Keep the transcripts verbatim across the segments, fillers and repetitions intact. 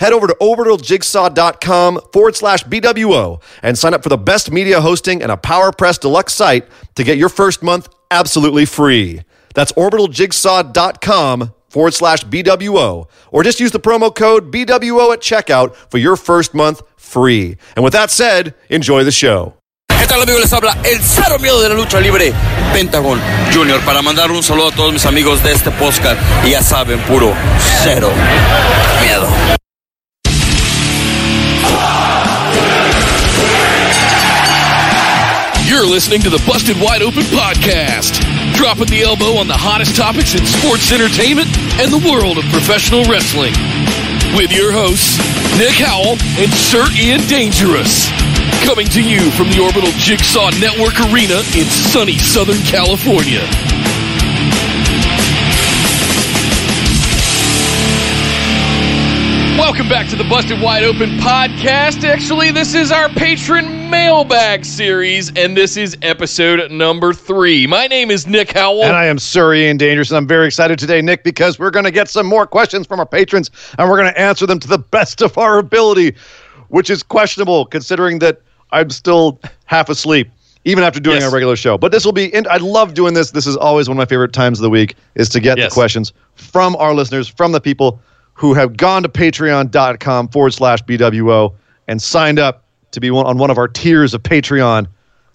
head over to orbital jigsaw dot com forward slash B W O and sign up for the best media hosting and a PowerPress Deluxe site to get your first month absolutely free. That's orbital jigsaw dot com forward slash B W O, or just use the promo code B W O at checkout for your first month free. And with that said, enjoy the show. ¿Qué tal, amigos? Les habla el cero miedo de la lucha libre, Pentagon Junior, para mandar un saludo a todos mis amigos de este podcast. Y ya saben, puro cero miedo. You're listening to the Busted Wide Open podcast, dropping the elbow on the hottest topics in sports entertainment and the world of professional wrestling. With your hosts, Nick Howell and Sir Ian Dangerous, coming to you from the Orbital Jigsaw Network Arena in sunny Southern California. Welcome back to the Busted Wide Open podcast. Actually, this is our patron mailbag series, and this is episode number three. My name is Nick Howell. And I am Sir Ian Dangerous, and I'm very excited today, Nick, because we're going to get some more questions from our patrons, and we're going to answer them to the best of our ability, which is questionable considering that I'm still half asleep, even after doing yes. our regular show. But this will be, and I love doing this. This is always one of my favorite times of the week, is to get yes. the questions from our listeners, from the people who have gone to patreon dot com forward slash B W O and signed up to be one, on one of our tiers of Patreon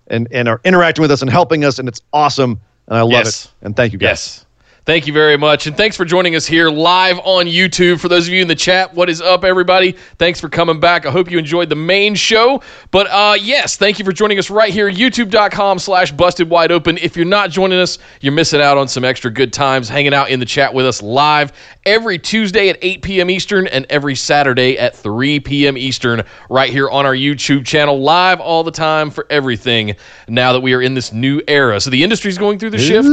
and, and are interacting with us and helping us, and it's awesome, and I love yes. it. And thank you, guys. Yes. Thank you very much, and thanks for joining us here live on YouTube. For those of you in the chat, what is up, everybody? Thanks for coming back. I hope you enjoyed the main show, but uh, yes, thank you for joining us right here, youtube dot com slash bustedwideopen. If you're not joining us, you're missing out on some extra good times hanging out in the chat with us live every Tuesday at eight p.m. Eastern and every Saturday at three p.m. Eastern right here on our YouTube channel, live all the time for everything now that we are in this new era. So the industry's going through the shift.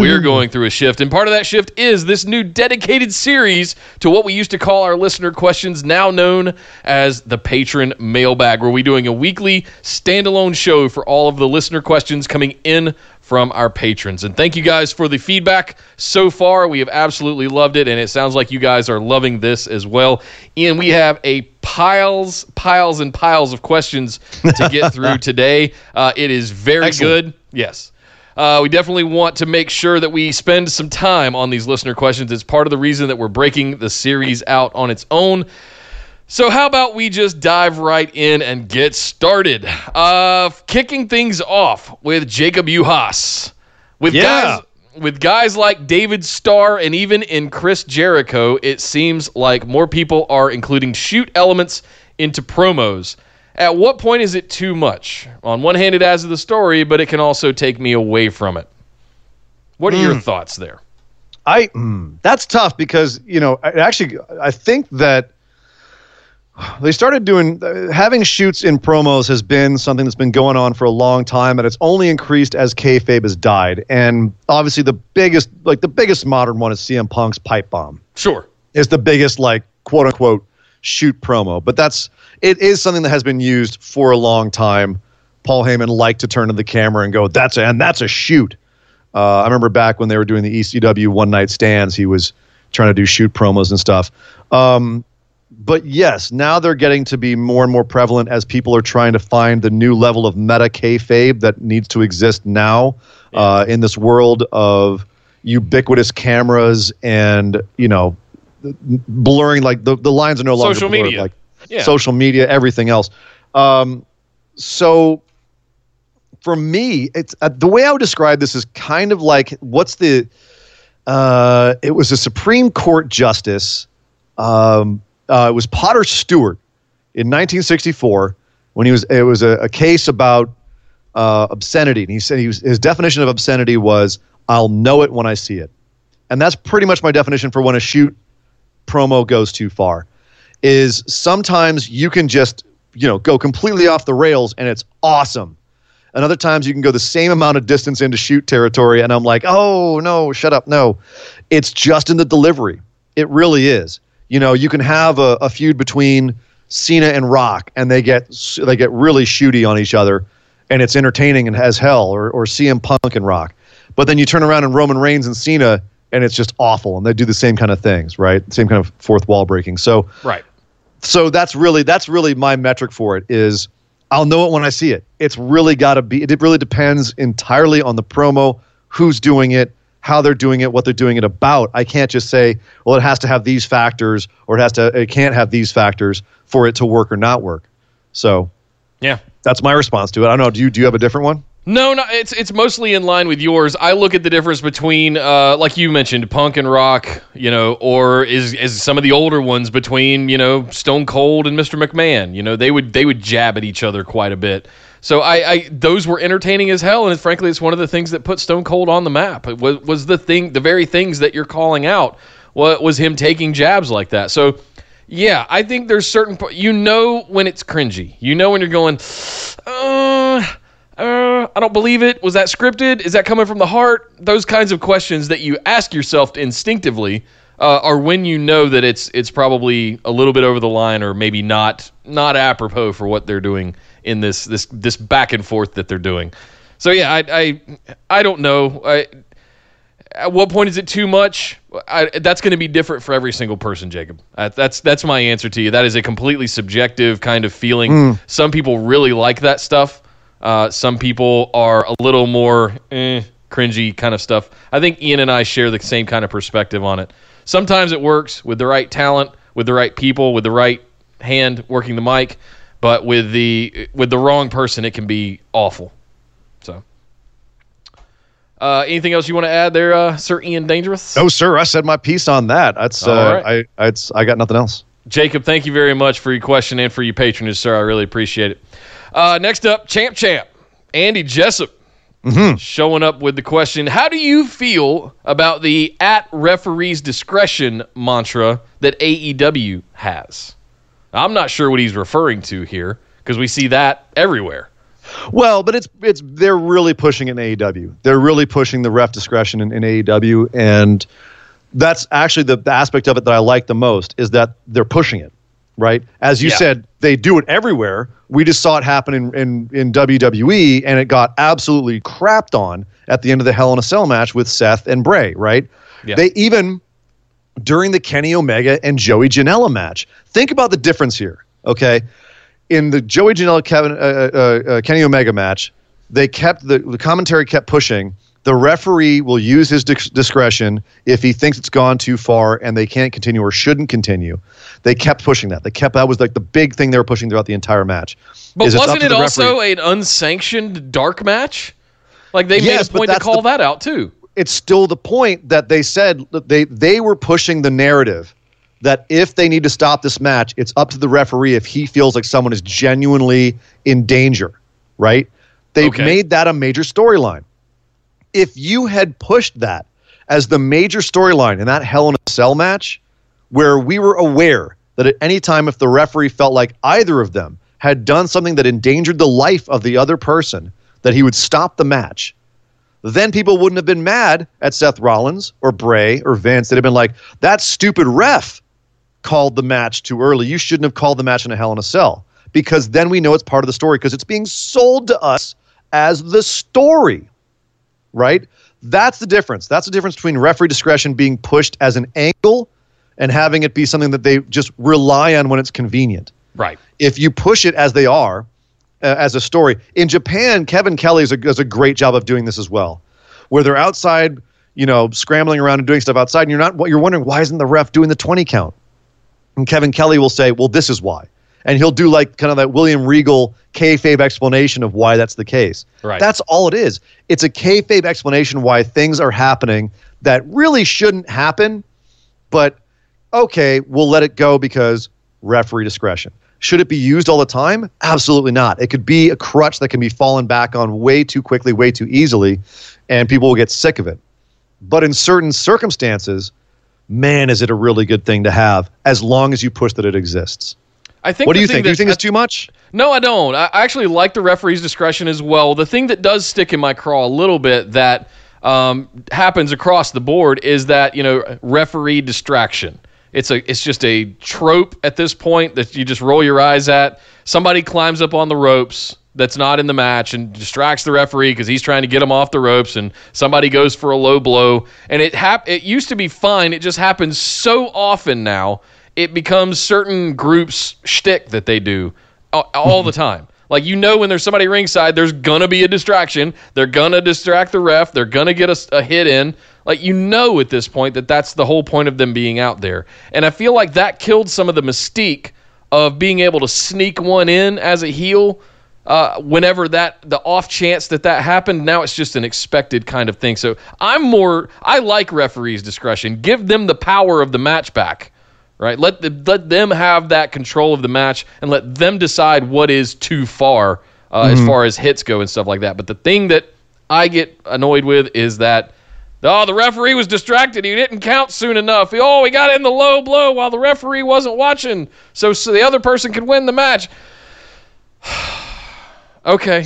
We're going through a shift, and part of that shift is this new dedicated series to what we used to call our listener questions, now known as the Patron Mailbag, where we're doing a weekly standalone show for all of the listener questions coming in from our patrons. And thank you guys for the feedback so far. We have absolutely loved it, and it sounds like you guys are loving this as well. Ian, we have a piles, piles, and piles of questions to get through today. Uh, it is very Excellent. good. Yes. Uh, we definitely want to make sure that we spend some time on these listener questions. It's part of the reason that we're breaking the series out on its own. So how about we just dive right in and get started? Uh, kicking things off with Jacob Uhas. With yeah. guys, with guys like David Starr and even in Chris Jericho, it seems like more people are including shoot elements into promos. At what point is it too much? On one hand, it adds to the story, but it can also take me away from it. What are mm. your thoughts there? I mm, that's tough because, you know, I, actually, I think that they started doing uh, having shoots in promos has been something that's been going on for a long time, and it's only increased as kayfabe has died. And obviously, the biggest, like the biggest modern one is C M Punk's pipe bomb. Sure, is the biggest, like, quote unquote shoot promo, but that's. It is something that has been used for a long time. Paul Heyman liked to turn to the camera and go, "That's a, and that's a shoot." Uh, I remember back when they were doing the E C W One Night Stands, he was trying to do shoot promos and stuff. Um, but yes, now they're getting to be more and more prevalent as people are trying to find the new level of meta kayfabe that needs to exist now uh, in this world of ubiquitous cameras and, you know, blurring, like the, the lines are no longer social blurred, media. Like, Yeah. social media, everything else. Um, so for me, it's uh, the way I would describe this is kind of like, what's the, uh, it was a Supreme Court justice. Um, uh, it was Potter Stewart in nineteen sixty-four when he was, it was a, a case about uh, obscenity. And he said he was, his definition of obscenity was, "I'll know it when I see it." And that's pretty much my definition for when a shoot promo goes too far. Is sometimes you can just, you know, go completely off the rails and it's awesome. and other times you can go the same amount of distance into shoot territory, and I'm like, oh, no, shut up, no. It's just in the delivery. It really is. You know, you can have a, a feud between Cena and Rock, and they get they get really shooty on each other, and it's entertaining and as hell, or, or C M Punk and Rock. But then you turn around and Roman Reigns and Cena, and it's just awful, and they do the same kind of things, right? Same kind of fourth wall breaking. So, right. So that's really that's really my metric for it is I'll know it when I see it. It's really got to be – it really depends entirely on the promo, who's doing it, how they're doing it, what they're doing it about. I can't just say, well, it has to have these factors or it has to it can't have these factors for it to work or not work. So yeah, that's my response to it. I don't know. Do you do you have a different one? No, no, it's it's mostly in line with yours. I look at the difference between, uh, like you mentioned, Punk and Rock, you know, or is is some of the older ones between, you know, Stone Cold and Mister McMahon. You know, they would they would jab at each other quite a bit. So I, I those were entertaining as hell, and frankly, it's one of the things that put Stone Cold on the map. It was was the thing, the very things that you're calling out. What was him taking jabs like that? So. Yeah, I think there's certain... You know when it's cringy. You know when you're going, uh, uh, I don't believe it. Was that scripted? Is that coming from the heart? Those kinds of questions that you ask yourself instinctively uh, are when you know that it's it's probably a little bit over the line or maybe not not apropos for what they're doing in this this this back and forth that they're doing. So yeah, I I, I don't know. I, at what point is it too much? I, that's going to be different for every single person, Jacob. I, that's that's my answer to you. That is a completely subjective kind of feeling. Mm. Some people really like that stuff. Uh, some people are a little more eh, cringy kind of stuff. I think Ian and I share the same kind of perspective on it. Sometimes it works with the right talent, with the right people, with the right hand working the mic, but with the with the wrong person, it can be awful. So. Uh, anything else you want to add there, uh, Sir Ian Dangerous? No, sir. I said my piece on that. That's uh, right. I, I, I got nothing else. Jacob, thank you very much for your question and for your patronage, sir. I really appreciate it. Uh, next up, Champ Champ, Andy Jessup, mm-hmm. showing up with the question, how do you feel about the at referee's discretion mantra that A E W has? I'm not sure what he's referring to here because we see that everywhere. Well, but it's it's they're really pushing it in A E W. They're really pushing the ref discretion in, in A E W, and that's actually the aspect of it that I like the most is that they're pushing it, right? As you yeah. said, they do it everywhere. We just saw it happen in, in, in W W E, and it got absolutely crapped on at the end of the Hell in a Cell match with Seth and Bray, right? Yeah. They even, during the Kenny Omega and Joey Janela match, think about the difference here, okay? In the Joey Janela Kevin, uh, uh, uh, Kenny Omega match, they kept the, the commentary kept pushing. The referee will use his di- discretion if he thinks it's gone too far and they can't continue or shouldn't continue. They kept pushing that. They kept that was like the big thing they were pushing throughout the entire match. But wasn't it also an unsanctioned dark match? Like they made a point to call that out too. It's still the point that they said that they they were pushing the narrative. That if they need to stop this match, it's up to the referee if he feels like someone is genuinely in danger, right? They've okay. made that a major storyline. If you had pushed that as the major storyline in that Hell in a Cell match, where we were aware that at any time if the referee felt like either of them had done something that endangered the life of the other person, that he would stop the match, then people wouldn't have been mad at Seth Rollins or Bray or Vince. They'd have been like, that stupid ref called the match too early. You shouldn't have called the match in a Hell in a Cell, because then we know it's part of the story because it's being sold to us as the story, right? That's the difference. That's the difference between referee discretion being pushed as an angle and having it be something that they just rely on when it's convenient. Right. If you push it as they are, uh, as a story. In Japan, Kevin Kelly is a, does a great job of doing this as well, where they're outside, you know, scrambling around and doing stuff outside, and you're not, you're wondering, why isn't the ref doing the twenty count? And Kevin Kelly will say, well, this is why. And he'll do like kind of that William Regal kayfabe explanation of why that's the case. Right. That's all it is. It's a kayfabe explanation why things are happening that really shouldn't happen, but okay, we'll let it go because referee discretion. Should it be used all the time? Absolutely not. It could be a crutch that can be fallen back on way too quickly, way too easily, and people will get sick of it. But in certain circumstances, man, is it a really good thing to have as long as you push that it exists. I think what do you think? That, do you think I, it's too much? No, I don't. I actually like the referee's discretion as well. The thing that does stick in my craw a little bit that um, happens across the board is that, you know, referee distraction. It's a, it's just a trope at this point that you just roll your eyes at. Somebody climbs up on the ropes that's not in the match and distracts the referee because he's trying to get him off the ropes, and somebody goes for a low blow. And it hap- it used to be fine. It just happens so often now. It becomes certain groups' shtick that they do all the time. Like, you know, when there's somebody ringside, there's going to be a distraction. They're going to distract the ref. They're going to get a, a hit in. Like, you know at this point that that's the whole point of them being out there. And I feel like that killed some of the mystique of being able to sneak one in as a heel uh, whenever that, the off chance that that happened. Now it's just an expected kind of thing. So I'm more, I like referees' discretion. Give them the power of the match back. Right, let the, let them have that control of the match and let them decide what is too far uh, mm-hmm. as far as hits go and stuff like that. But the thing that I get annoyed with is that, oh, the referee was distracted. He didn't count soon enough. He, oh, he got in the low blow while the referee wasn't watching, so so the other person could win the match. Okay,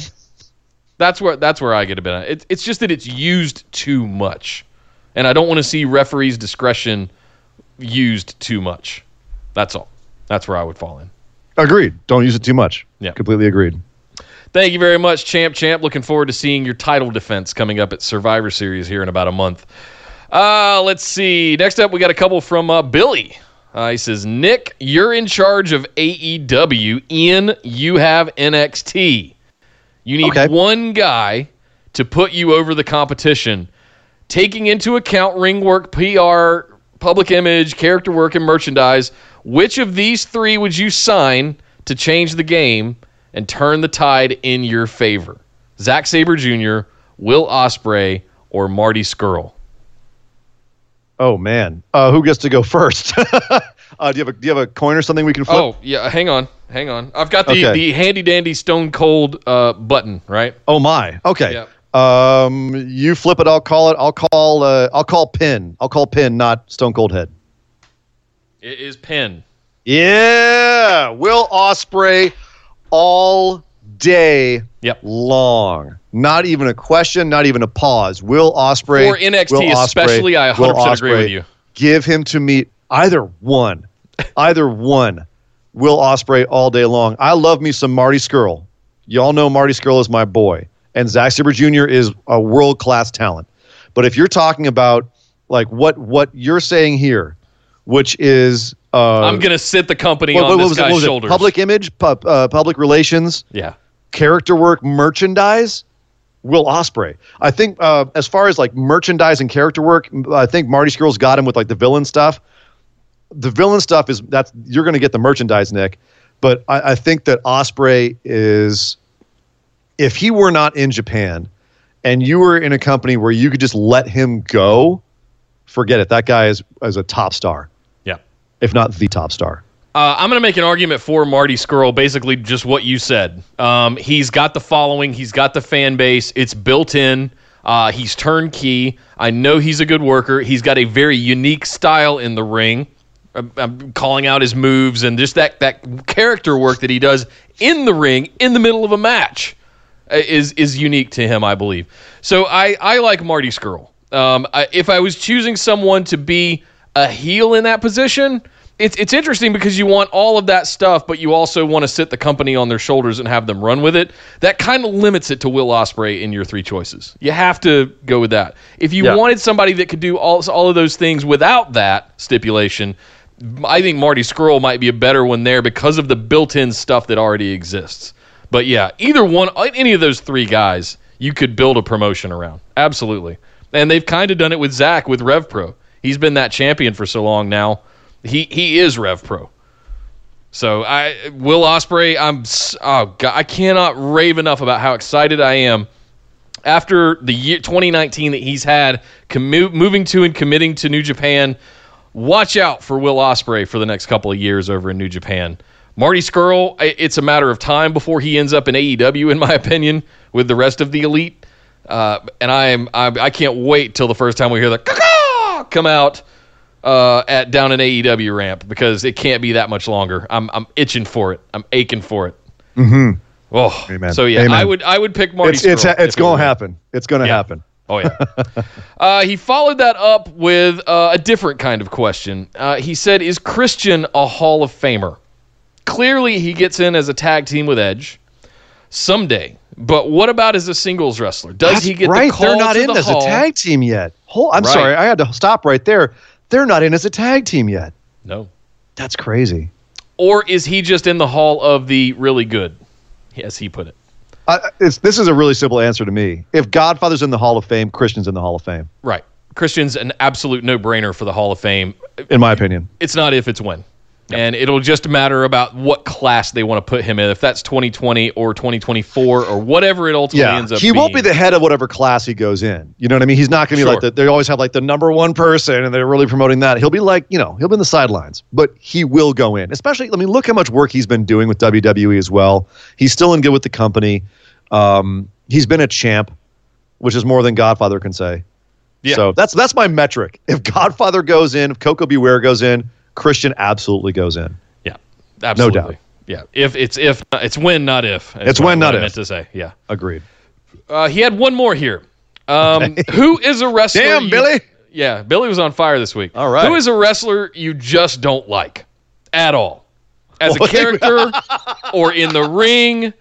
that's where that's where I get a bit. Of. It, it's just that it's used too much, and I don't want to see referees' discretion used too much. That's all. That's where I would fall in. Agreed. Don't use it too much. Yeah. Completely agreed. Thank you very much, Champ Champ. Looking forward to seeing your title defense coming up at Survivor Series here in about a month. Uh, let's see. Next up, we got a couple from uh, Billy. Uh, he says, Nick, you're in charge of A E W. Ian, you have N X T. You need okay. one guy to put you over the competition. Taking into account ring work, P R, public image, character work, and merchandise, which of these three would you sign to change the game and turn the tide in your favor? Zack Sabre Junior, Will Ospreay, or Marty Scurll? Oh, man. Uh, who gets to go first? uh, do you have a do you have a coin or something we can flip? Oh, yeah. Hang on. Hang on. I've got the, okay. the handy-dandy Stone Cold uh, button, right? Oh, my. Okay. Yep. Um, you flip it. I'll call it. I'll call. Uh, I'll call Penn. I'll call Penn, not Stone Cold Head. It is Penn. Yeah, Will Ospreay, all day yep. long. Not even a question. Not even a pause. Will Ospreay for N X T Will especially. Ospreay, I one hundred percent agree with you. Give him to me. Either one. Either one. Will Ospreay all day long. I love me some Marty Scurll. Y'all know Marty Scurll is my boy. And Zack Sabre Junior is a world-class talent. But if you're talking about like what what you're saying here, which is... Uh, I'm going to sit the company what, on what this guy's it, shoulders. Public image, pub, uh, public relations, yeah, character work, merchandise, Will Ospreay. I think uh, as far as like merchandise and character work, I think Marty Scurll's got him with like the villain stuff. The villain stuff is... that's you're going to get the merchandise, Nick. But I, I think that Ospreay is... if he were not in Japan and you were in a company where you could just let him go, forget it. That guy is, is a top star. Yeah. If not the top star. Uh, I'm going to make an argument for Marty Scurll, basically just what you said. Um, he's got the following. He's got the fan base. It's built in. Uh, he's turnkey. I know he's a good worker. He's got a very unique style in the ring. I'm calling out his moves and just that that character work that he does in the ring in the middle of a match. Is is unique to him, I believe. So I, I like Marty Scurll. Um, I, if I was choosing someone to be a heel in that position, it's it's interesting because you want all of that stuff, but you also want to sit the company on their shoulders and have them run with it. That kind of limits it to Will Ospreay in your three choices. You have to go with that. If you yeah. wanted somebody that could do all all of those things without that stipulation, I think Marty Scurll might be a better one there because of the built-in stuff that already exists. But yeah, either one, any of those three guys, you could build a promotion around. Absolutely. And they've kind of done it with Zach with RevPro. He's been that champion for so long now. He he is RevPro. So I Will Ospreay, I'm oh God, I cannot rave enough about how excited I am after the year twenty nineteen that he's had commu- moving to and committing to New Japan. Watch out for Will Ospreay for the next couple of years over in New Japan. Marty Scurll, it's a matter of time before he ends up in A E W, in my opinion, with the rest of the elite. Uh, and I am I, I can't wait till the first time we hear the caw-caw come out uh, at down an A E W ramp because it can't be that much longer. I'm I'm itching for it. I'm aching for it. Mm-hmm. Oh, amen. So yeah, amen. I would I would pick Marty. It's it's, it's, it's going to happen. It's going to yeah. happen. Oh yeah. uh, he followed that up with uh, a different kind of question. Uh, he said, "Is Christian a Hall of Famer?" Clearly, he gets in as a tag team with Edge someday. But what about as a singles wrestler? Does That's he get right. the call They're not to in the as hall? A tag team yet. Whole, I'm right. sorry, I had to stop right there. They're not in as a tag team yet. No. That's crazy. Or is he just in the Hall of the really good, as he put it? Uh, it's, this is a really simple answer to me. If Godfather's in the Hall of Fame, Christian's in the Hall of Fame. Right. Christian's an absolute no-brainer for the Hall of Fame. In my opinion. It's not if, it's when. Yep. And it'll just matter about what class they want to put him in. If that's twenty twenty or twenty twenty-four or whatever it ultimately yeah. ends up being. He won't being. be the head of whatever class he goes in. You know what I mean? He's not going to be sure. like the, they always have like the number one person and they're really promoting that. He'll be like, you know, he'll be in the sidelines, but he will go in. Especially, I mean, look how much work he's been doing with W W E as well. He's still in good with the company. Um, he's been a champ, which is more than Godfather can say. Yeah. So that's that's my metric. If Godfather goes in, if Coco Beware goes in, Christian absolutely goes in. Yeah, absolutely. No doubt. Yeah, if it's if it's when, not if. It's when, not if. I meant to say. Yeah, agreed. Uh, he had one more here. Um, who is a wrestler? Damn, you, Billy. Yeah, Billy was on fire this week. All right. Who is a wrestler you just don't like at all, as a character or in the ring?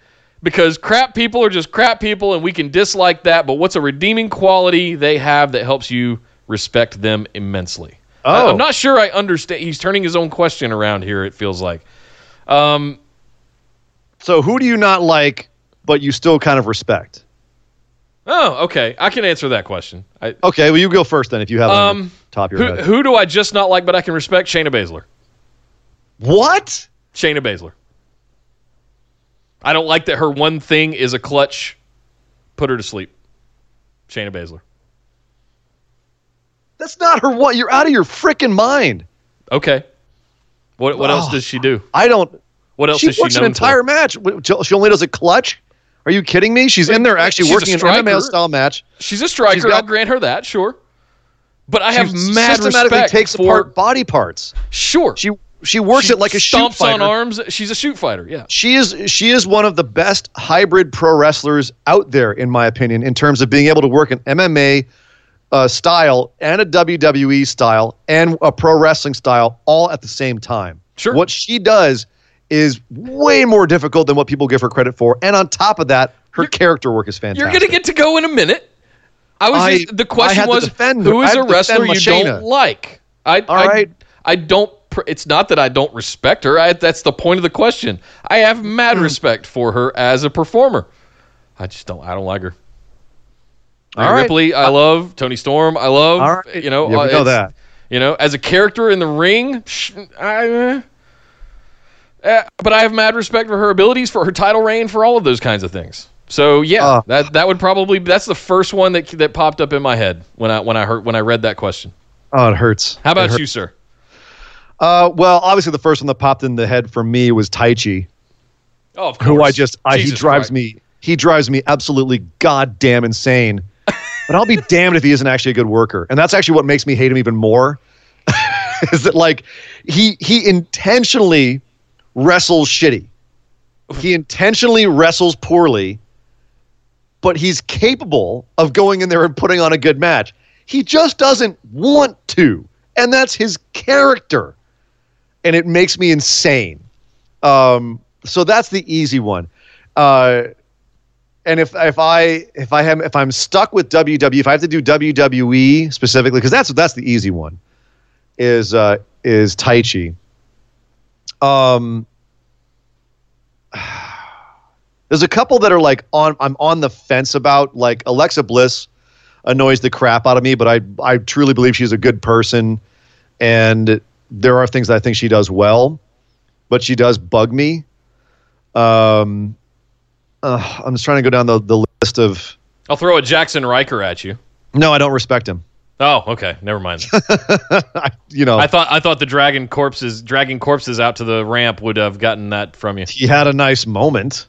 Because crap people are just crap people, and we can dislike that. But what's a redeeming quality they have that helps you respect them immensely? Oh. I'm not sure I understand. He's turning his own question around here, it feels like. Um, so who do you not like, but you still kind of respect? Oh, okay. I can answer that question. I, okay, well, you go first then if you have um, on the top of your who, head. Who do I just not like, but I can respect? Shayna Baszler. What? Shayna Baszler. I don't like that her one thing is a clutch. Put her to sleep. Shayna Baszler. That's not her what. You're out of your freaking mind. Okay. What what oh, else does she do? I don't. What else she does she do? She works an entire for? match. She only does a clutch? Are you kidding me? She's in there actually she's working an M M A style match. She's a striker. She's got, I'll grant her that, sure. But I have mad systematically respect takes for, apart body parts. Sure. She she works she it like a shoot fighter. Stomps on arms. She's a shoot fighter, yeah. She is she is one of the best hybrid pro wrestlers out there, in my opinion, in terms of being able to work an M M A Uh, style and a W W E style and a pro wrestling style all at the same time. Sure. What she does is way more difficult than what people give her credit for. And on top of that, her you're, character work is fantastic. You're going to get to go in a minute. I was I, just, the question was, who is a wrestler you don't like? I, all I, right. I, I don't. It's not that I don't respect her. I, that's the point of the question. I have mad respect for her as a performer. I just don't. I don't like her. All right. Ripley, I love Toni Storm. I love all right. you know. Yeah, we know that. You know, as a character in the ring, I, uh, but I have mad respect for her abilities, for her title reign, for all of those kinds of things. So yeah, uh, that that would probably that's the first one that that popped up in my head when I when I heard when I read that question. Oh, it hurts. How about hurts. you, sir? Uh, well, obviously the first one that popped in the head for me was Taichi. Oh, of course. Who I just I, he drives Christ. me he drives me absolutely goddamn insane. But I'll be damned if he isn't actually a good worker. And that's actually what makes me hate him even more. Is that like he he intentionally wrestles shitty. He intentionally wrestles poorly, but he's capable of going in there and putting on a good match. He just doesn't want to. And that's his character. And it makes me insane. Um, so that's the easy one. Uh And if if I if I have if I'm stuck with W W E, if I have to do W W E specifically, because that's that's the easy one, is uh, is Taichi. Um, there's a couple that are like on I'm on the fence about. Like Alexa Bliss annoys the crap out of me, but I I truly believe she's a good person, and there are things that I think she does well, but she does bug me. Um. Uh, I'm just trying to go down the, the list of... I'll throw a Jackson Riker at you. No, I don't respect him. Oh, okay. Never mind. I, you know, I thought I thought the dragon corpses dragging corpses out to the ramp would have gotten that from you. He had a nice moment.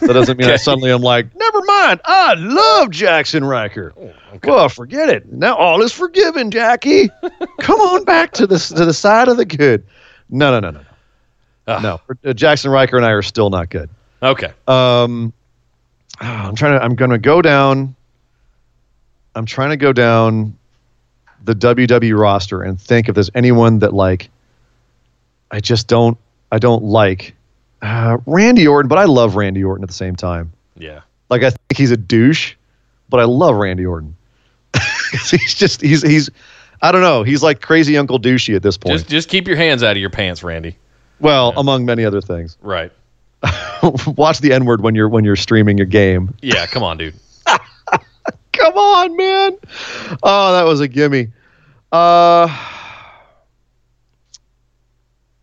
That doesn't mean okay. I suddenly I'm like, never mind. I love Jackson Riker. Oh, okay. Well, forget it. Now all is forgiven, Jackie. Come on back to the to the side of the good. No, no, no, no, no. Uh, no, Jackson Riker and I are still not good. Okay. Um, oh, I'm trying to. I'm going to go down. I'm trying to go down the W W E roster and think if there's anyone that like I just don't. I don't like uh, Randy Orton, but I love Randy Orton at the same time. Yeah. Like I think he's a douche, but I love Randy Orton. he's just he's he's. I don't know. He's like crazy Uncle Douchey at this point. Just, just keep your hands out of your pants, Randy. Well, yeah. Among many other things. Right. Watch the N-word when you're when you're streaming your game. Yeah, come on, dude. Come on, man. Oh, that was a gimme. Uh,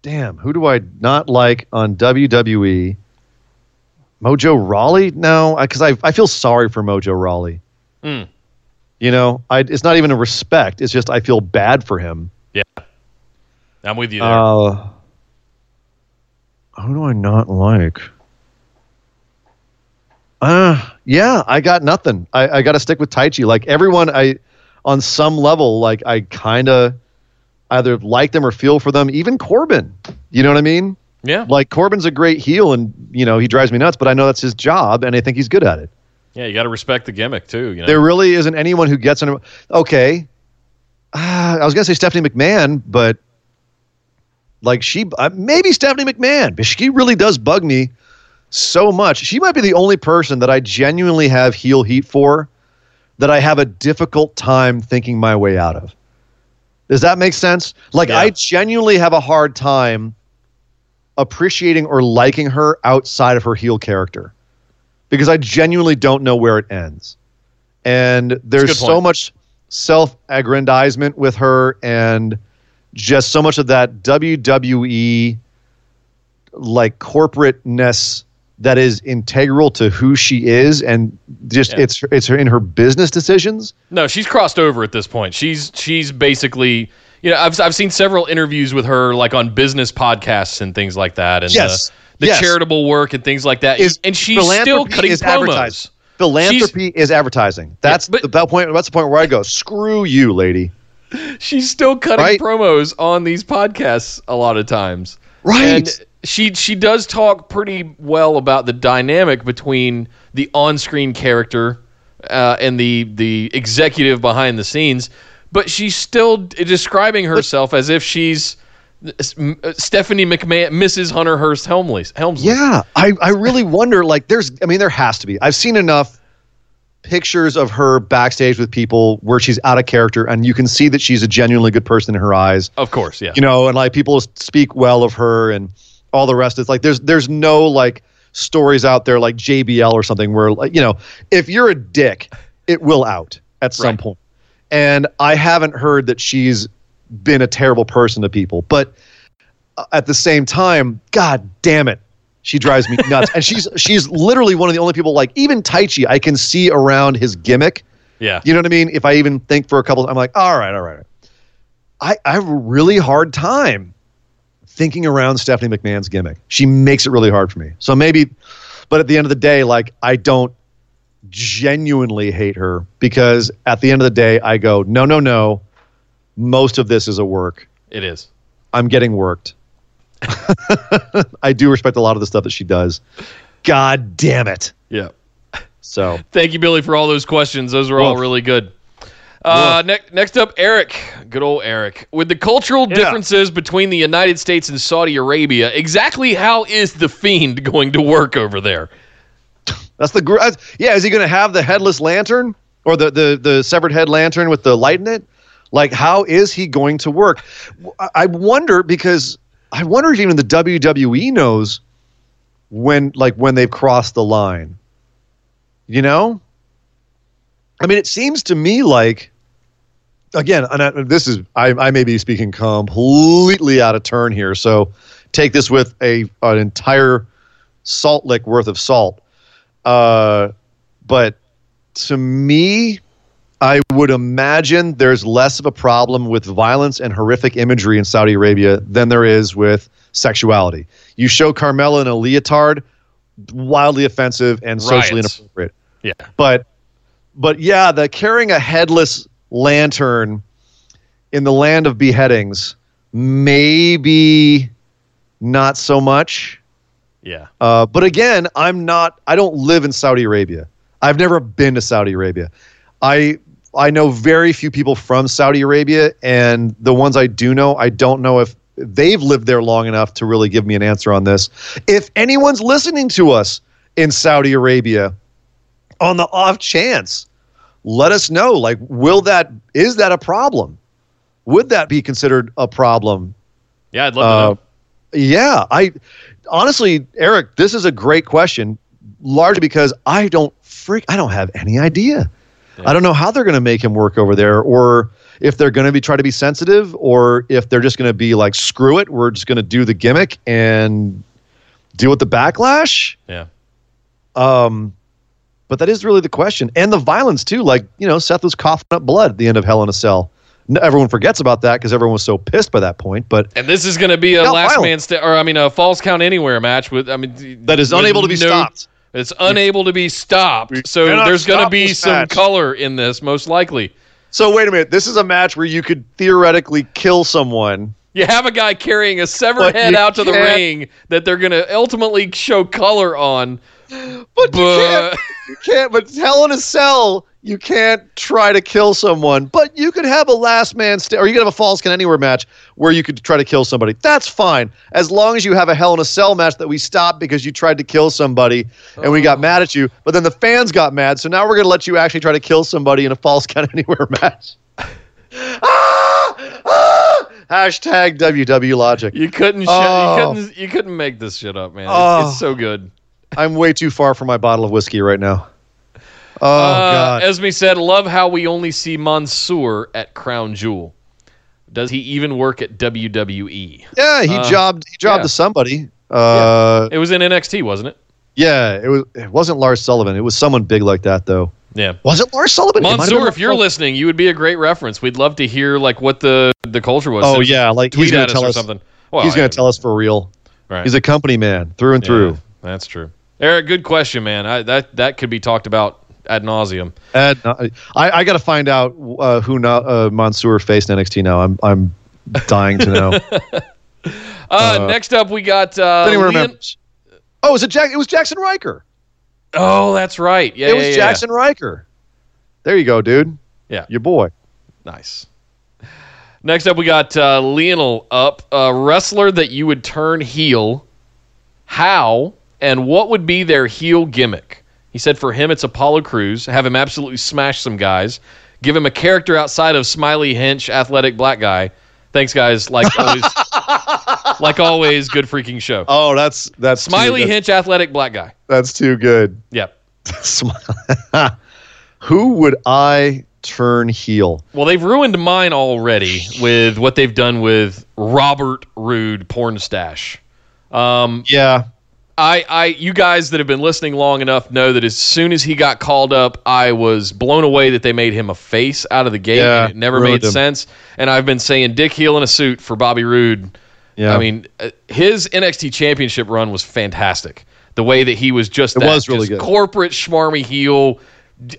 damn, who do I not like on W W E? Mojo Rawley? No, because I, I I feel sorry for Mojo Rawley. Hmm. You know, I, it's not even a respect. It's just I feel bad for him. Yeah. I'm with you there. Uh, who do I not like? Uh, yeah, I got nothing. I, I got to stick with Taichi. Like, everyone, I on some level, like, I kind of either like them or feel for them. Even Corbin. You know what I mean? Yeah. Like, Corbin's a great heel, and, you know, he drives me nuts, but I know that's his job, and I think he's good at it. Yeah, you got to respect the gimmick, too. You know? There really isn't anyone who gets under... Okay. Uh, I was going to say Stephanie McMahon, but like she... Uh, maybe Stephanie McMahon, but she really does bug me so much. She might be the only person that I genuinely have heel heat for that I have a difficult time thinking my way out of. Does that make sense? Like, yeah. I genuinely have a hard time appreciating or liking her outside of her heel character. Because I genuinely don't know where it ends. And there's so much self-aggrandizement with her and just so much of that W W E like corporateness that is integral to who she is, and just yeah. it's it's her in her business decisions. No, she's crossed over at this point. She's she's basically, you know, I've I've seen several interviews with her like on business podcasts and things like that. And yes. The, The yes. charitable work and things like that. Is, and she's still cutting is promos. Philanthropy she's, is advertising. That's, yeah, but, the, that point, that's the point where I go, screw you, lady. She's still cutting right? promos on these podcasts a lot of times. Right. And she, she does talk pretty well about the dynamic between the on-screen character uh, and the, the executive behind the scenes. But she's still describing herself but, as if she's... Stephanie McMahon, Missus Hunter Hearst Helmsley. Helmsley. Yeah, I, I really wonder, like, there's, I mean, there has to be. I've seen enough pictures of her backstage with people where she's out of character, and you can see that she's a genuinely good person in her eyes. Of course, yeah. You know, and, like, people speak well of her and all the rest. It's like, there's there's no, like, stories out there like J B L or something where, like, you know, if you're a dick, it will out at some right. point. And I haven't heard that she's been a terrible person to people, but at the same time, god damn it, she drives me nuts. And she's she's literally one of the only people, like, even Taichi I can see around his gimmick. Yeah, you know what I mean? If I even think for a couple, I'm like, all right all right I, I have a really hard time thinking around Stephanie McMahon's gimmick. She makes it really hard for me. So maybe, but at the end of the day, like, I don't genuinely hate her, because at the end of the day I go, no no no most of this is a work. It is. I'm getting worked. I do respect a lot of the stuff that she does. God damn it. Yeah. So thank you, Billy, for all those questions. Those are all really good. Uh, ne- next up, Eric. Good old Eric. With the cultural yeah. differences between the United States and Saudi Arabia, exactly how is The Fiend going to work over there? That's the gr- Yeah, is he going to have the headless lantern or the, the, the severed head lantern with the light in it? Like, how is he going to work? I wonder, because I wonder if even the W W E knows when, like, when they've crossed the line. You know? I mean, it seems to me like, again, and I, this is, I, I may be speaking completely out of turn here, so take this with a an entire salt lick worth of salt. Uh, but to me... I would imagine there's less of a problem with violence and horrific imagery in Saudi Arabia than there is with sexuality. You show Carmella in a leotard, wildly offensive and socially Riots. inappropriate. Yeah. But but yeah, the carrying a headless lantern in the land of beheadings, maybe not so much. Yeah. Uh, but again, I'm not, I don't live in Saudi Arabia. I've never been to Saudi Arabia. I I know very few people from Saudi Arabia, and the ones I do know, I don't know if they've lived there long enough to really give me an answer on this. If anyone's listening to us in Saudi Arabia, on the off chance, let us know. Like, will that, is that a problem? Would that be considered a problem? Yeah, I'd love uh, to know. Yeah, I honestly, Eric, this is a great question, largely because I don't freak, I don't have any idea. Yeah. I don't know how they're going to make him work over there, or if they're going to be try to be sensitive, or if they're just going to be like, screw it, we're just going to do the gimmick and deal with the backlash. Yeah. Um, but that is really the question, and the violence too. Like, you know, Seth was coughing up blood at the end of Hell in a Cell. Everyone forgets about that because everyone was so pissed by that point. But and this is going to be a last violent. man st- or I mean a false count anywhere match with I mean that is unable to be no, stopped. It's unable to be stopped. So there's going to be some match. color in this, most likely. So wait a minute. This is a match where you could theoretically kill someone. You have a guy carrying a severed head out to the ring that they're going to ultimately show color on. But, but you can't. You can't. But Hell in a Cell, you can't try to kill someone, but you could have a last man st- or you could have a false count anywhere match where you could try to kill somebody. That's fine, as long as you have a Hell in a Cell match that we stopped because you tried to kill somebody and oh. we got mad at you. But then the fans got mad, so now we're going to let you actually try to kill somebody in a false count anywhere match. ah! Ah! Hashtag W W Logic. You couldn't. Sh- oh. You couldn't. You couldn't make this shit up, man. Oh. It's, it's so good. I'm way too far from my bottle of whiskey right now. Oh, uh, God. Esme said, love how we only see Mansoor at Crown Jewel. Does he even work at W W E? Yeah, he uh, jobbed He jobbed yeah. to somebody. Uh, yeah. It was in N X T, wasn't it? Yeah, it, was, it wasn't Lars Sullivan. It was someone big like that, though. Yeah. Was it Lars Sullivan? Mansoor, if you're listening, you would be a great reference. We'd love to hear like what the, the culture was. Oh, so yeah, like he's going to tell us something. Well, he's going to tell us for real. Right. He's a company man through and yeah, through. That's true. Eric, good question, man. I, that that could be talked about ad nauseum. Ad, I, I got to find out uh, who not, uh, Mansoor faced in N X T now. I'm I'm dying to know. uh, uh, next up, we got. Uh, Leon- oh, is it Jack? It was Jackson Riker. Oh, that's right. Yeah, it yeah, was yeah, Jackson yeah. Riker. There you go, dude. Yeah, your boy. Nice. Next up, we got uh, Lionel up, a wrestler that you would turn heel. How? And what would be their heel gimmick? He said for him, it's Apollo Crews. Have him absolutely smash some guys. Give him a character outside of Smiley Hench, athletic black guy. Thanks, guys. Like always, like always, good freaking show. Oh, that's... that's Smiley too, that's, Hench, athletic black guy. That's too good. Yep. Who would I turn heel? Well, they've ruined mine already with what they've done with Robert Roode, porn stash. Um, yeah. I, I, you guys that have been listening long enough know that as soon as he got called up, I was blown away that they made him a face out of the gate. Yeah, and it never made him. sense. And I've been saying Dick heel in a suit for Bobby Roode. Yeah. I mean, his N X T championship run was fantastic. The way that he was just it that was really just good. corporate schmarmy heel.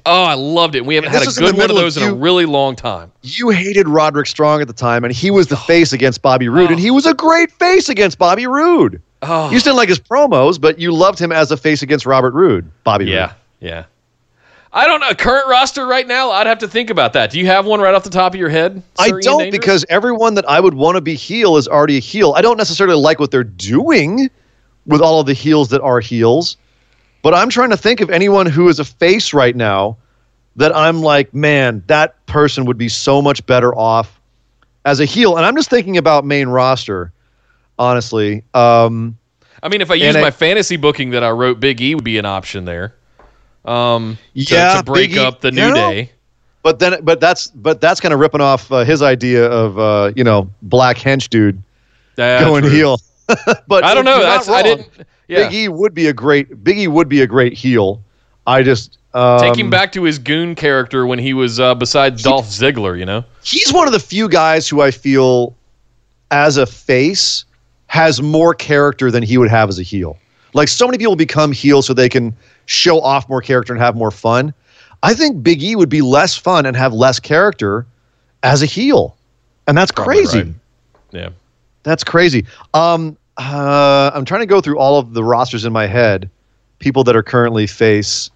Oh, I loved it. We haven't had a good one of those in a really long time. You hated Roderick Strong at the time, and he was the face against Bobby Roode, and he was a great face against Bobby Roode. Oh. You just didn't like his promos, but you loved him as a face against Robert Roode, Bobby Roode. Yeah, yeah. I don't know. Current roster right now, I'd have to think about that. Do you have one right off the top of your head? I don't, because everyone that I would want to be heel is already a heel. I don't necessarily like what they're doing with all of the heels that are heels, but I'm trying to think of anyone who is a face right now that I'm like, man, that person would be so much better off as a heel. And I'm just thinking about main roster. Honestly, um, I mean, if I use my fantasy booking that I wrote, Big E would be an option there. Um, yeah, to, to break Big up e, the New know? Day. But then, but that's but that's kind of ripping off uh, his idea of uh, you know, black hench dude yeah, going true. heel. But I don't know. That's I didn't. Yeah. Big E would be a great Big E would be a great heel. I just. Um, Take him back to his goon character when he was uh, beside he, Dolph Ziggler. You know, he's one of the few guys who I feel as a face has more character than he would have as a heel. Like, so many people become heels so they can show off more character and have more fun. I think Big E would be less fun and have less character as a heel. And that's Probably crazy. Right. Yeah. That's crazy. Um, Uh, I'm trying to go through all of the rosters in my head. People that are currently face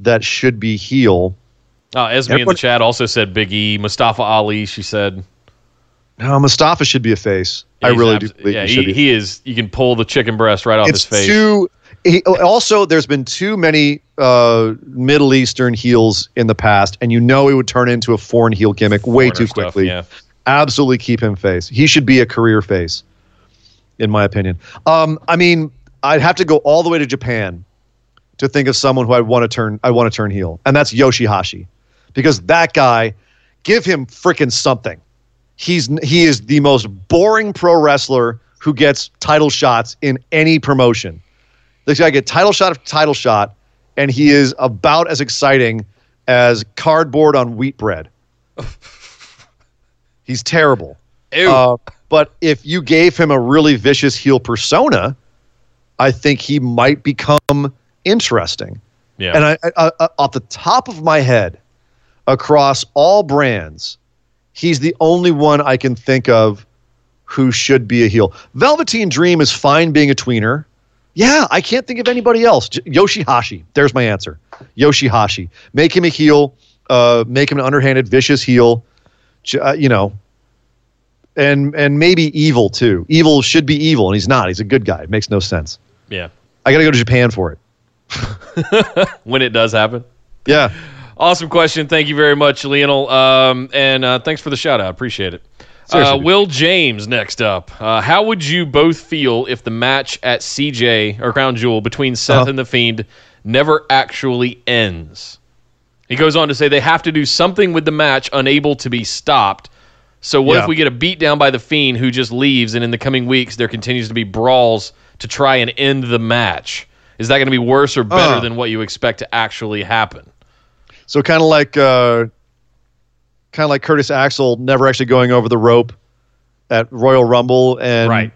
that should be heel. Uh, Esme Everybody, in the chat also said Big E. Mustafa Ali, she said. No, Mustafa should be a face. Yeah, I really abs- do believe yeah, he should he, be. He is. You can pull the chicken breast right off it's his face. Too, he, also, there's been too many uh, Middle Eastern heels in the past, and you know it would turn into a foreign heel gimmick Foreigner way too stuff, quickly. Yeah. Absolutely keep him face. He should be a career face, in my opinion. Um, I mean, I'd have to go all the way to Japan to think of someone who I want to turn I want to turn heel, and that's Yoshi-Hashi. Because that guy, give him frickin' something. He's he is the most boring pro wrestler who gets title shots in any promotion. This guy gets title shot after title shot, and he is about as exciting as cardboard on wheat bread. He's terrible. Ew. Uh, but if you gave him a really vicious heel persona, I think he might become interesting. Yeah. And I, I, I, off the top of my head, across all brands, he's the only one I can think of who should be a heel. Velveteen Dream is fine being a tweener. Yeah, I can't think of anybody else. J- Yoshi-Hashi. There's my answer. Yoshi-Hashi. Make him a heel. Uh, make him an underhanded, vicious heel. Uh, you know, and and maybe Evil too. Evil should be evil, and he's not. He's a good guy. It makes no sense. Yeah, I got to go to Japan for it. When it does happen. Yeah. Awesome question. Thank you very much, Lionel. Um, and uh, thanks for the shout out. Appreciate it. Uh, Will James next up. Uh, how would you both feel if the match at C J or Crown Jewel between Seth uh-huh. and The Fiend never actually ends? He goes on to say they have to do something with the match, unable to be stopped. So what yeah. if we get a beat down by The Fiend who just leaves, and in the coming weeks there continues to be brawls to try and end the match? Is that going to be worse or better uh-huh. than what you expect to actually happen? So kind of like, uh, kind of like Curtis Axel never actually going over the rope at Royal Rumble and right.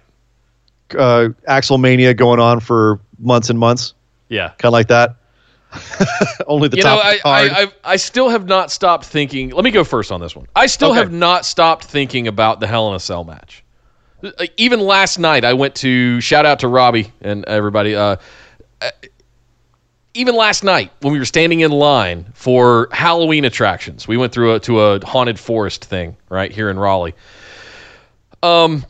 uh, Axel Mania going on for months and months. Yeah, kind of like that. Only the you top know, I, card. I, I, I still have not stopped thinking. Let me go first on this one. I still okay. have not stopped thinking about the Hell in a Cell match. Even last night, I went to shout out to Robbie and everybody. Uh, I, Even last night, when we were standing in line for Halloween attractions, we went through a, to a haunted forest thing right here in Raleigh. Um,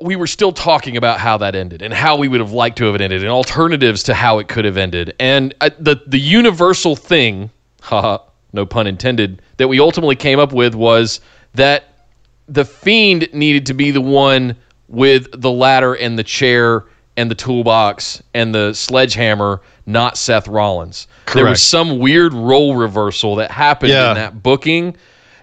we were still talking about how that ended and how we would have liked to have it ended and alternatives to how it could have ended. And uh, the the universal thing, haha, no pun intended, that we ultimately came up with was that The Fiend needed to be the one with the ladder and the chair and the toolbox and the sledgehammer, not Seth Rollins. Correct. There was some weird role reversal that happened yeah. in that booking,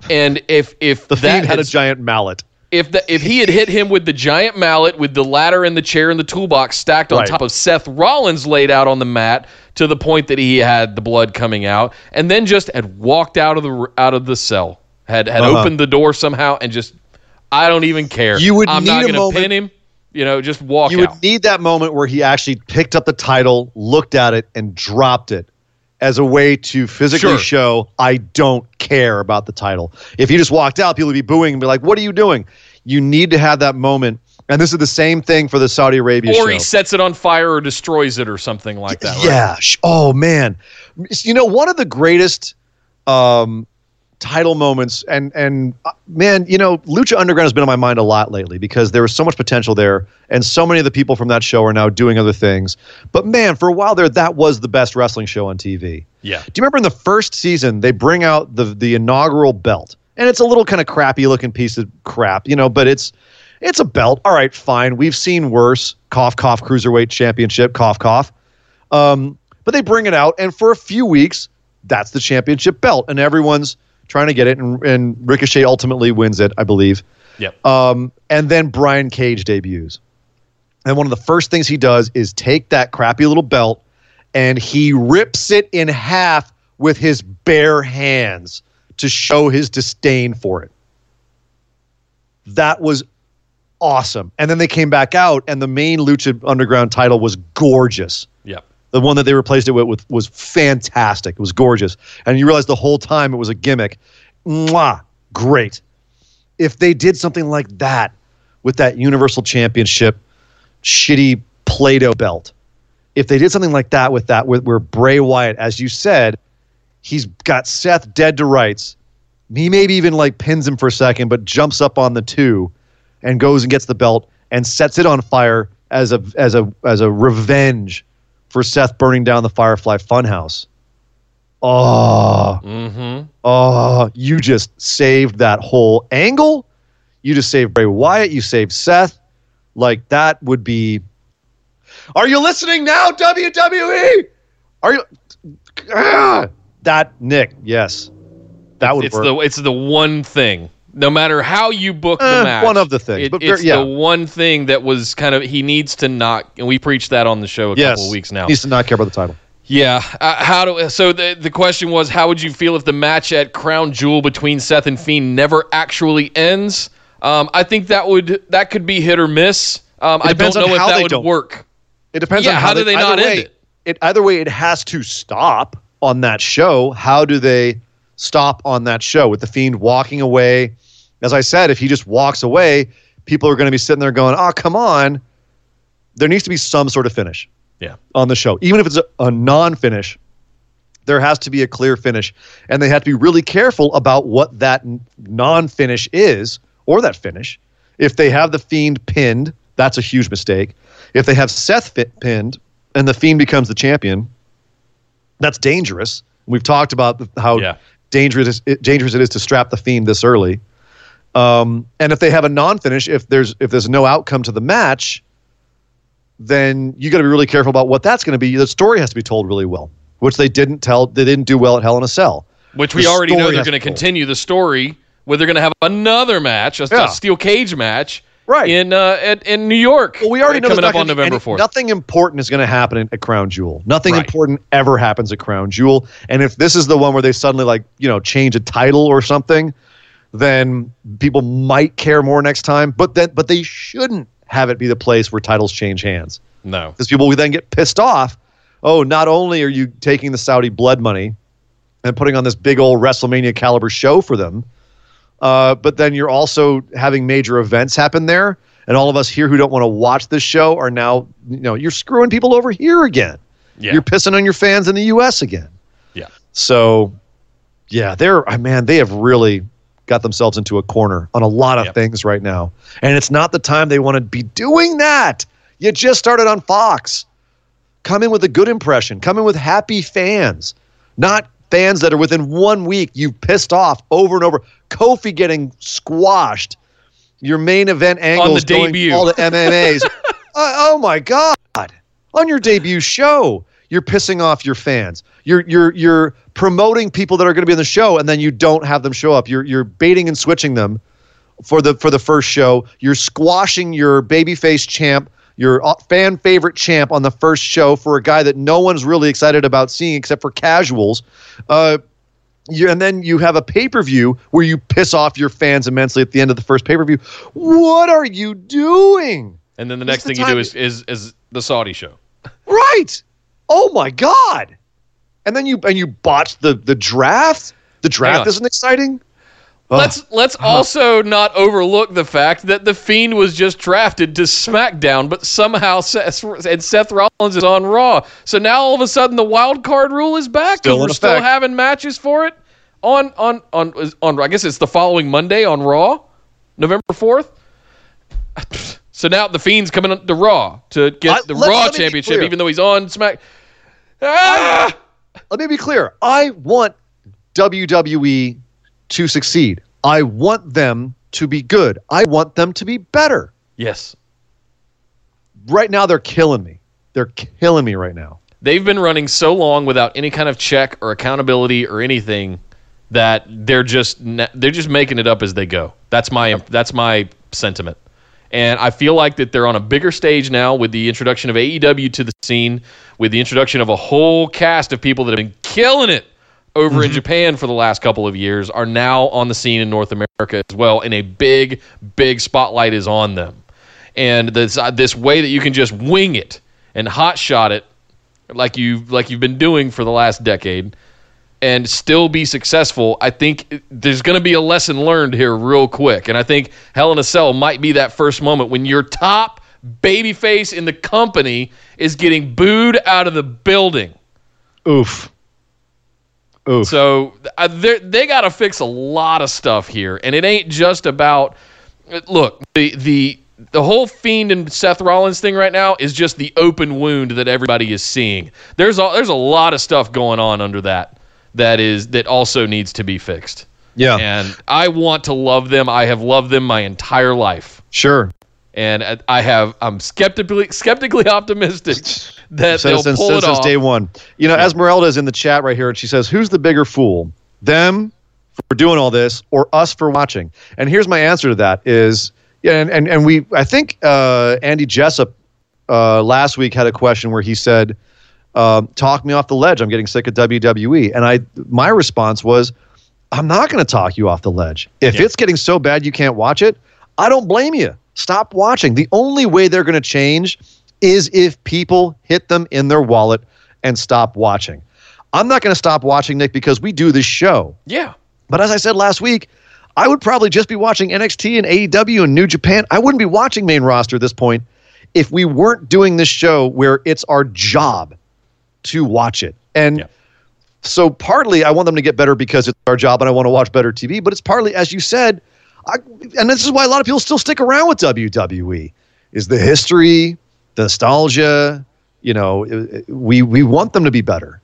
and if if the that Fiend had, had a giant mallet, if the, if he had hit him with the giant mallet with the ladder and the chair and the toolbox stacked on right. top of Seth Rollins laid out on the mat to the point that he had the blood coming out, and then just had walked out of the out of the cell, had had uh-huh. opened the door somehow, and just I don't even care. You would I'm need not going to moment- pin him. You know, just walk You out. Would need that moment where he actually picked up the title, looked at it, and dropped it as a way to physically sure. show, I don't care about the title. If he just walked out, people would be booing and be like, what are you doing? You need to have that moment. And this is the same thing for the Saudi Arabia show. Or he sets it on fire or destroys it or something like that. Yeah. Right? Oh, man. You know, one of the greatest um, title moments, and and uh, man, you know, Lucha Underground has been on my mind a lot lately because there was so much potential there, and so many of the people from that show are now doing other things. But man, for a while there, that was the best wrestling show on T V. Yeah. Do you remember in the first season they bring out the the inaugural belt, and it's a little kind of crappy looking piece of crap, you know, but it's it's a belt. All right, fine. We've seen worse. Cough, cough. Cruiserweight Championship. Cough, cough. Um, but they bring it out, and for a few weeks, that's the championship belt, and everyone's trying to get it, and, and Ricochet ultimately wins it, I believe. Yep. Um, and then Brian Cage debuts. And one of the first things he does is take that crappy little belt, and he rips it in half with his bare hands to show his disdain for it. That was awesome. And then they came back out, and the main Lucha Underground title was gorgeous. Yep. The one that they replaced it with, with was fantastic. It was gorgeous. And you realize the whole time it was a gimmick. Mwah! Great. If they did something like that with that Universal Championship shitty Play-Doh belt. If they did something like that with that, with where Bray Wyatt, as you said, he's got Seth dead to rights. He maybe even like pins him for a second, but jumps up on the two and goes and gets the belt and sets it on fire as a as a as a revenge for Seth burning down the Firefly Funhouse. Oh, mm-hmm. oh, you just saved that whole angle. You just saved Bray Wyatt. You saved Seth. Like, that would be... Are you listening now, W W E? Are you... Ah! That, Nick, yes. That would it's, work. The, it's the one thing. No matter how you book eh, the match. One of the things. It, but, it's yeah. the one thing that was kind of... He needs to not... And we preached that on the show a yes. couple of weeks now. He needs to not care about the title. Yeah. Uh, how do? So the, the question was, how would you feel if the match at Crown Jewel between Seth and Fiend never actually ends? Um, I think that would that could be hit or miss. Um, I don't know if that would don't. work. It depends yeah, on how, how do they, they not way, end it? it. Either way, it has to stop on that show. How do they stop on that show with the Fiend walking away? As I said, if he just walks away, people are going to be sitting there going, "Oh, come on!" There needs to be some sort of finish. Yeah, on the show, even if it's a, a non-finish, there has to be a clear finish, and they have to be really careful about what that non-finish is, or that finish. If they have the Fiend pinned, that's a huge mistake. If they have Seth fit pinned and the Fiend becomes the champion, that's dangerous. We've talked about how yeah. dangerous it, dangerous it is to strap the Fiend this early. Um, and if they have a non-finish, if there's if there's no outcome to the match, then you got to be really careful about what that's going to be. The story has to be told really well, which they didn't tell. They didn't do well at Hell in a Cell. Which we the already know they're going to continue the story where they're going to have another match, a yeah. steel cage match, right in uh, at, in New York. Well, we already know coming up on November fourth. Nothing important is going to happen at Crown Jewel. Nothing right. important ever happens at Crown Jewel. And if this is the one where they suddenly like you know change a title or something, then people might care more next time. But that but they shouldn't have it be the place where titles change hands. No. Because people will then get pissed off. Oh, not only are you taking the Saudi blood money and putting on this big old WrestleMania caliber show for them, uh, but then you're also having major events happen there, and all of us here who don't want to watch this show are now, you know, you're screwing people over here again. Yeah. You're pissing on your fans in the U S again. Yeah. So, yeah, they're, I man, they have really... got themselves into a corner on a lot of yep. things right now. And it's not the time they want to be doing that. You just started on Fox. Come in with a good impression. Come in with happy fans. Not fans that are within one week you've pissed off over and over. Kofi getting squashed. Your main event angles going all the M M As. uh, oh my God. On your debut show, you're pissing off your fans. You're you're you're promoting people that are going to be in the show, and then you don't have them show up. You're you're baiting and switching them for the for the first show. You're squashing your babyface champ, your fan favorite champ, on the first show for a guy that no one's really excited about seeing except for casuals. Uh, you, and then you have a pay per view where you piss off your fans immensely at the end of the first pay per view. What are you doing? And then the next thing you do is is is the Saudi show. Right. Oh my God. And then you and you botched the, the draft. The draft isn't exciting. Ugh. Let's let's also not overlook the fact that the Fiend was just drafted to SmackDown, but somehow Seth, and Seth Rollins is on Raw. So now all of a sudden the wild card rule is back. Still and we're still having matches for it on on on on. I guess it's the following Monday on Raw, November fourth. So now the Fiend's coming to Raw to get I, the let, Raw let championship, even though he's on Smack. Ah! I, Let me be clear. I want W W E to succeed. I want them to be good. I want them to be better. Yes. Right now, they're killing me. They're killing me right now. They've been running so long without any kind of check or accountability or anything that they're just they're just making it up as they go. That's my that's my sentiment. And I feel like that they're on a bigger stage now with the introduction of A E W to the scene, with the introduction of a whole cast of people that have been killing it over mm-hmm. in Japan for the last couple of years are now on the scene in North America as well, and a big, big spotlight is on them. And this, uh, this way that you can just wing it and hotshot it like you've, like you've been doing for the last decade and still be successful, I think there's going to be a lesson learned here real quick. And I think Hell in a Cell might be that first moment when your top babyface in the company is getting booed out of the building. Oof. Oof. So uh, they got to fix a lot of stuff here, and it ain't just about look the the the whole Fiend and Seth Rollins thing right now is just the open wound that everybody is seeing. There's a, there's a lot of stuff going on under that that is that also needs to be fixed. Yeah, and I want to love them. I have loved them my entire life. Sure. And I have, I'm skeptically skeptically optimistic that they'll since, pull since, it since off. Since day one. You know, yeah. Esmeralda is in the chat right here, and she says, who's the bigger fool, them for doing all this or us for watching? And here's my answer to that is, yeah, and, and, and we, I think uh, Andy Jessup uh, last week had a question where he said, um, talk me off the ledge. I'm getting sick of W W E. And I, my response was, I'm not going to talk you off the ledge. If yeah. it's getting so bad you can't watch it, I don't blame you. Stop watching. The only way they're going to change is if people hit them in their wallet and stop watching. I'm not going to stop watching, Nick, because we do this show. Yeah. But as I said last week, I would probably just be watching N X T and A E W and New Japan. I wouldn't be watching main roster at this point if we weren't doing this show where it's our job to watch it. And yeah. so partly I want them to get better because it's our job and I want to watch better T V, but it's partly, as you said, I, and this is why a lot of people still stick around with W W E, is the history, the nostalgia. You know, it, it, we we want them to be better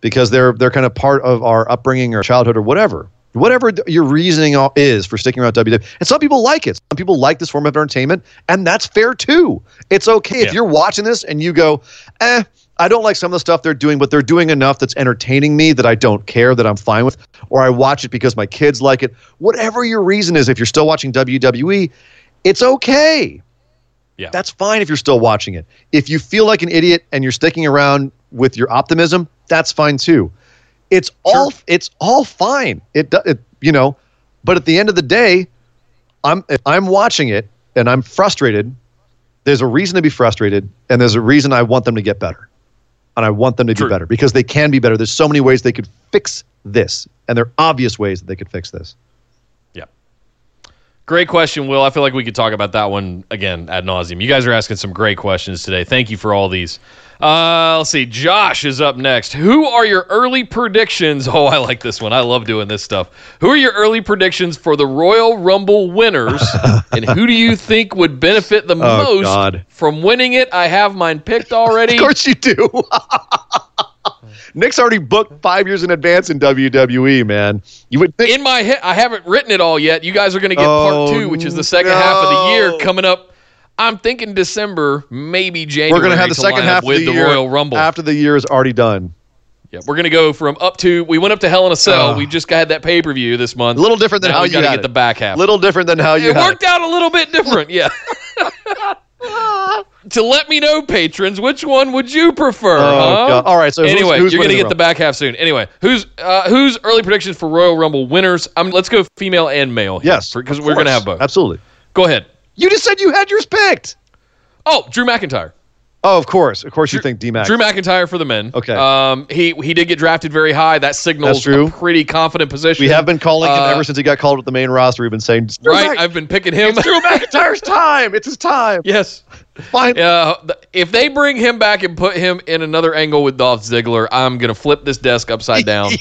because they're they're kind of part of our upbringing or childhood or whatever. Whatever your reasoning is for sticking around W W E. And some people like it. Some people like this form of entertainment, and that's fair too. It's okay yeah. if you're watching this and you go, eh, I don't like some of the stuff they're doing, but they're doing enough that's entertaining me that I don't care, that I'm fine with, or I watch it because my kids like it. Whatever your reason is, if you're still watching W W E, it's okay. Yeah. That's fine if you're still watching it. If you feel like an idiot and you're sticking around with your optimism, that's fine too. It's sure. all it's all fine. It, it you know, but at the end of the day, I'm if I'm watching it and I'm frustrated, there's a reason to be frustrated, and there's a reason I want them to get better. And I want them to True. do better because they can be better. There's so many ways they could fix this, and there are obvious ways that they could fix this. Yeah. Great question, Will. I feel like we could talk about that one again ad nauseum. You guys are asking some great questions today. Thank you for all these. Uh, let's see. Josh is up next. Who are your early predictions? Oh, I like this one. I love doing this stuff. Who are your early predictions for the Royal Rumble winners, and who do you think would benefit the oh, most God. from winning it? I have mine picked already. Of course you do. Nick's already booked five years in advance in W W E, man. You would think- in my head, I haven't written it all yet. You guys are going to get oh, part two, which is the second no. half of the year coming up. I'm thinking December, maybe January. We're going to have the second half of the, the year Royal Rumble after the year is already done. Yeah, we're going to go from up to we went up to Hell in a Cell. Uh, we just had that pay per view this month. A little different than now how you got to get it. the back half. A little different than how you. It had worked it. out a little bit different. Yeah. To let me know, patrons, which one would you prefer? Oh, huh? All right. So anyway, who's, who's you're going to get the, the back half soon. Anyway, who's uh, who's early predictions for Royal Rumble winners? Um, let's go female and male. Here, yes, because we're going to have both. Absolutely. Go ahead. You just said you had yours picked. Oh, Drew McIntyre. Oh, of course. Of course you Drew, think D-Mac. Drew McIntyre for the men. Okay. Um, he he did get drafted very high. That signals a pretty confident position. We have been calling uh, him ever since he got called with the main roster. We've been saying, right, Mac- I've been picking him. It's Drew McIntyre's time. It's his time. Yes. Fine. Uh, if they bring him back and put him in another angle with Dolph Ziggler, I'm going to flip this desk upside down.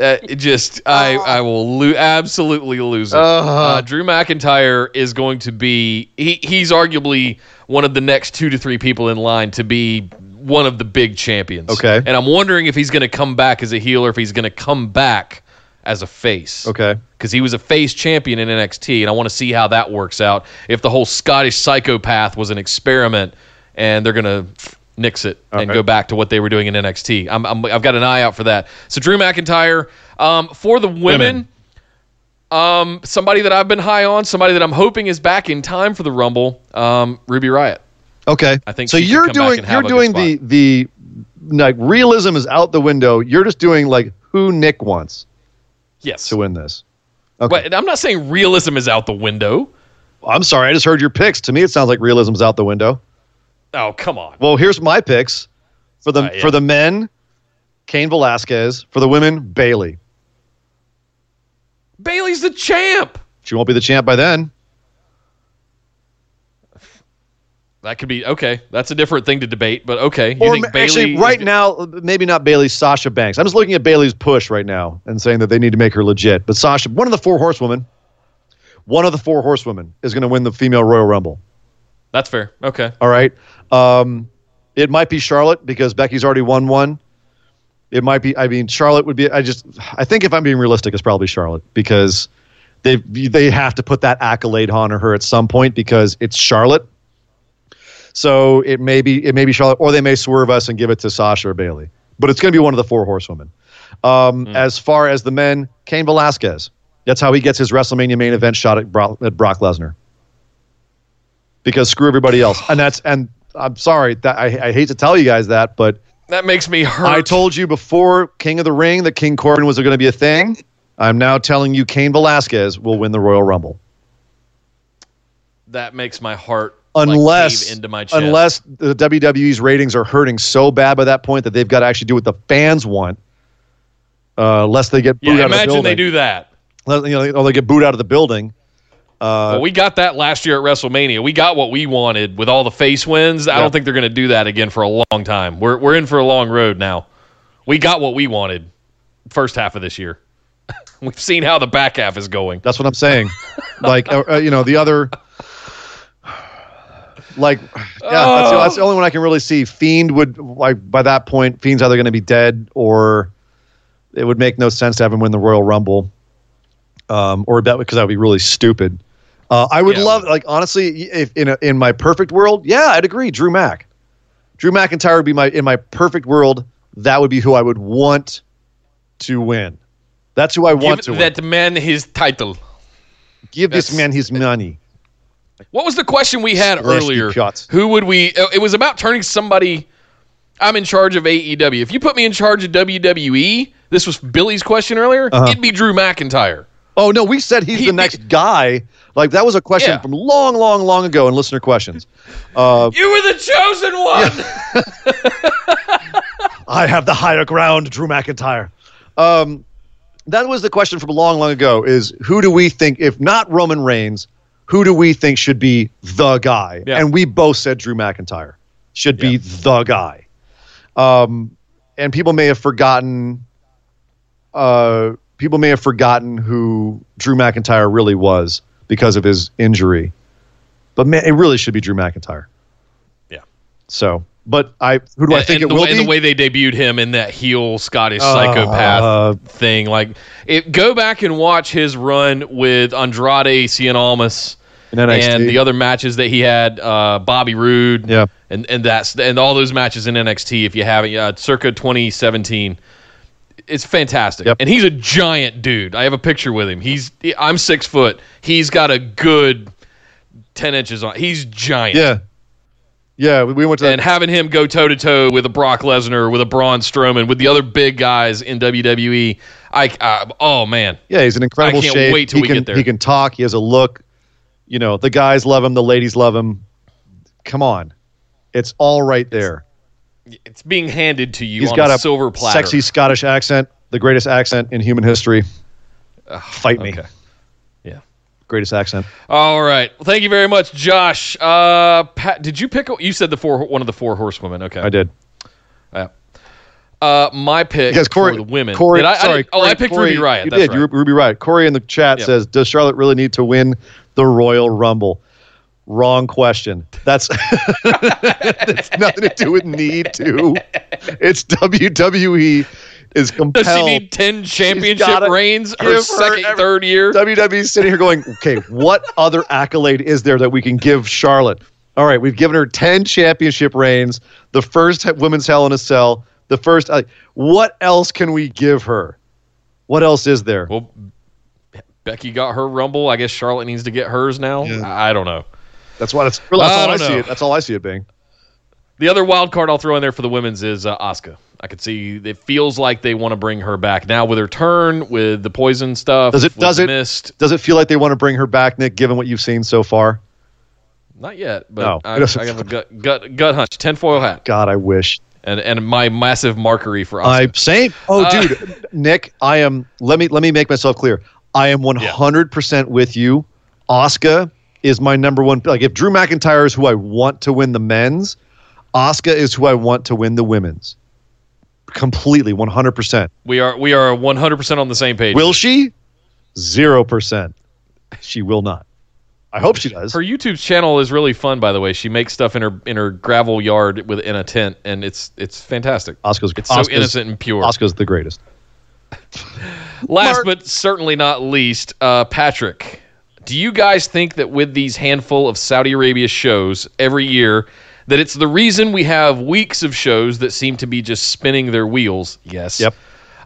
uh, just, I, I will lo- absolutely lose it. Uh-huh. Uh, Drew McIntyre is going to be, he he's arguably one of the next two to three people in line to be one of the big champions. Okay. And I'm wondering if he's going to come back as a heel or if he's going to come back as a face. Okay. Because he was a face champion in N X T, and I want to see how that works out. If the whole Scottish psychopath was an experiment, and they're going to nix it okay. and go back to what they were doing in N X T. I'm, I'm, I've got an eye out for that. So Drew McIntyre, um, for the women, women, um, somebody that I've been high on, somebody that I'm hoping is back in time for the Rumble, um, Ruby Riott. Okay. I think so. You're doing, you're doing the, the like realism is out the window. You're just doing like who Nick wants. Yes. To win this. Okay. But I'm not saying realism is out the window. I'm sorry. I just heard your picks. To me, it sounds like realism's out the window. Oh, come on. Well, here's my picks. For the uh, yeah. for the men, Cain Velasquez. For the women, Bayley. Bayley's the champ. She won't be the champ by then. That could be okay. That's a different thing to debate, but okay. You or think actually, Bayley right now, maybe not Bayley. Sasha Banks. I'm just looking at Bayley's push right now and saying that they need to make her legit. But Sasha, one of the four horsewomen, one of the four horsewomen is going to win the female Royal Rumble. That's fair. Okay. All right. Um, it might be Charlotte because Becky's already won one. It might be. I mean, Charlotte would be. I just. I think if I'm being realistic, it's probably Charlotte because they they have to put that accolade on her at some point because it's Charlotte. So it may be it may be Charlotte, or they may swerve us and give it to Sasha or Bayley. But it's going to be one of the four horsewomen. Um, mm. As far as the men, Cain Velasquez. That's how he gets his WrestleMania main event shot at Brock, at Brock Lesnar. Because screw everybody else, and that's and I'm sorry that I, I hate to tell you guys that, but that makes me hurt. I told you before King of the Ring that King Corbin was going to be a thing. I'm now telling you Cain Velasquez will win the Royal Rumble. That makes my heart. Unless, like into my chest. Unless the W W E's ratings are hurting so bad by that point that they've got to actually do what the fans want, uh, lest they get booed yeah, out of the building. Imagine they do that. You know, or they get booed out of the building. Uh, well, we got that last year at WrestleMania. We got what we wanted with all the face wins. I yeah. don't think they're going to do that again for a long time. We're we're in for a long road now. We got what we wanted first half of this year. We've seen how the back half is going. That's what I'm saying. like, uh, you know, the other... Like, yeah, oh. that's, the, that's the only one I can really see. Fiend would, like, by that point, Fiend's either going to be dead or it would make no sense to have him win the Royal Rumble, um, or that because that would be really stupid. Uh, I would yeah. love, like, honestly, if in a, in my perfect world, yeah, I'd agree. Drew Mac, Drew McIntyre would be my in my perfect world. That would be who I would want to win. That's who I want Give to that win. Man his title. Give that's, this man his money. What was the question we had earlier? Shots. Who would we... It was about turning somebody... I'm in charge of A E W. If you put me in charge of W W E, this was Billy's question earlier, uh-huh. it'd be Drew McIntyre. Oh, no, we said he's he, the next it, guy. Like, that was a question yeah. from long, long, long ago in listener questions. Uh, you were the chosen one! Yeah. I have the higher ground, Drew McIntyre. Um, that was the question from long, long ago, is who do we think, if not Roman Reigns... Who do we think should be the guy? Yeah. And we both said Drew McIntyre should be yeah. the guy. Um, and people may have forgotten. Uh, people may have forgotten who Drew McIntyre really was because of his injury. But man, it really should be Drew McIntyre. Yeah. So, but I who do and, I think it will way, be? And the way they debuted him in that heel Scottish uh, psychopath uh, thing, like it, go back and watch his run with Andrade Cien Almas and the other matches that he had, uh, Bobby Roode, yeah, and and that's and all those matches in N X T. If you haven't, uh, circa twenty seventeen, it's fantastic. Yep. And he's a giant dude. I have a picture with him. He's I'm six foot. He's got a good ten inches on. He's giant. Yeah. Yeah, we went to that. And having him go toe-to-toe with a Brock Lesnar, with a Braun Strowman, with the other big guys in W W E, I, I oh, man. Yeah, he's an incredible shape. I can't shape. wait till he we can, get there. He can talk. He has a look. You know, the guys love him. The ladies love him. Come on. It's all right there. It's, it's being handed to you he's on got a, a silver platter. Sexy Scottish accent, the greatest accent in human history. Uh, Fight me. Okay. Greatest accent. All right. Well, thank you very much, Josh. Uh, Pat, did you pick? You said the four, one of the four horsewomen. Okay, I did. Uh, uh, my pick because Corey, for the women. Corey, did I, sorry, I did, oh, Corey, I picked Corey, Ruby Riott. You That's did. Right. You, Ruby Riott. Corey in the chat yep. says, "Does Charlotte really need to win the Royal Rumble?" Wrong question. That's it's nothing to do with need to. It's W W E. Is compelled. Does she need ten championship reigns her second, every, third year? W W E's sitting here going, okay, what other accolade is there that we can give Charlotte? All right, we've given her ten championship reigns, the first women's Hell in a Cell, the first. Uh, what else can we give her? What else is there? Well, Becky got her Rumble. I guess Charlotte needs to get hers now. Yeah. I don't know. That's what it's. That's I all I know. see it. That's all I see it being. The other wild card I'll throw in there for the women's is uh, Asuka. I could see it feels like they want to bring her back now with her turn, with the poison stuff. Does it? Does it? Mist. Does it feel like they want to bring her back, Nick? Given what you've seen so far, not yet. But no, I, I have a gut, gut, gut hunch. Tinfoil hat. God, I wish. And and my massive markery for Asuka. I same. Oh, uh, dude, Nick, I am. Let me let me make myself clear. I am one hundred percent with you. Asuka is my number one. Like, if Drew McIntyre is who I want to win the men's, Asuka is who I want to win the women's. Completely, one hundred percent. We are we are one hundred percent on the same page. Will she? zero percent. She will not. I hope she does. Her YouTube channel is really fun, by the way. She makes stuff in her in her gravel yard with in a tent, and it's it's fantastic. Asuka's it's Asuka's, so innocent and pure. Asuka's the greatest. Last Mark. but certainly not least, uh, Patrick, do you guys think that with these handful of Saudi Arabia shows every year, that it's the reason we have weeks of shows that seem to be just spinning their wheels? Yes. Yep.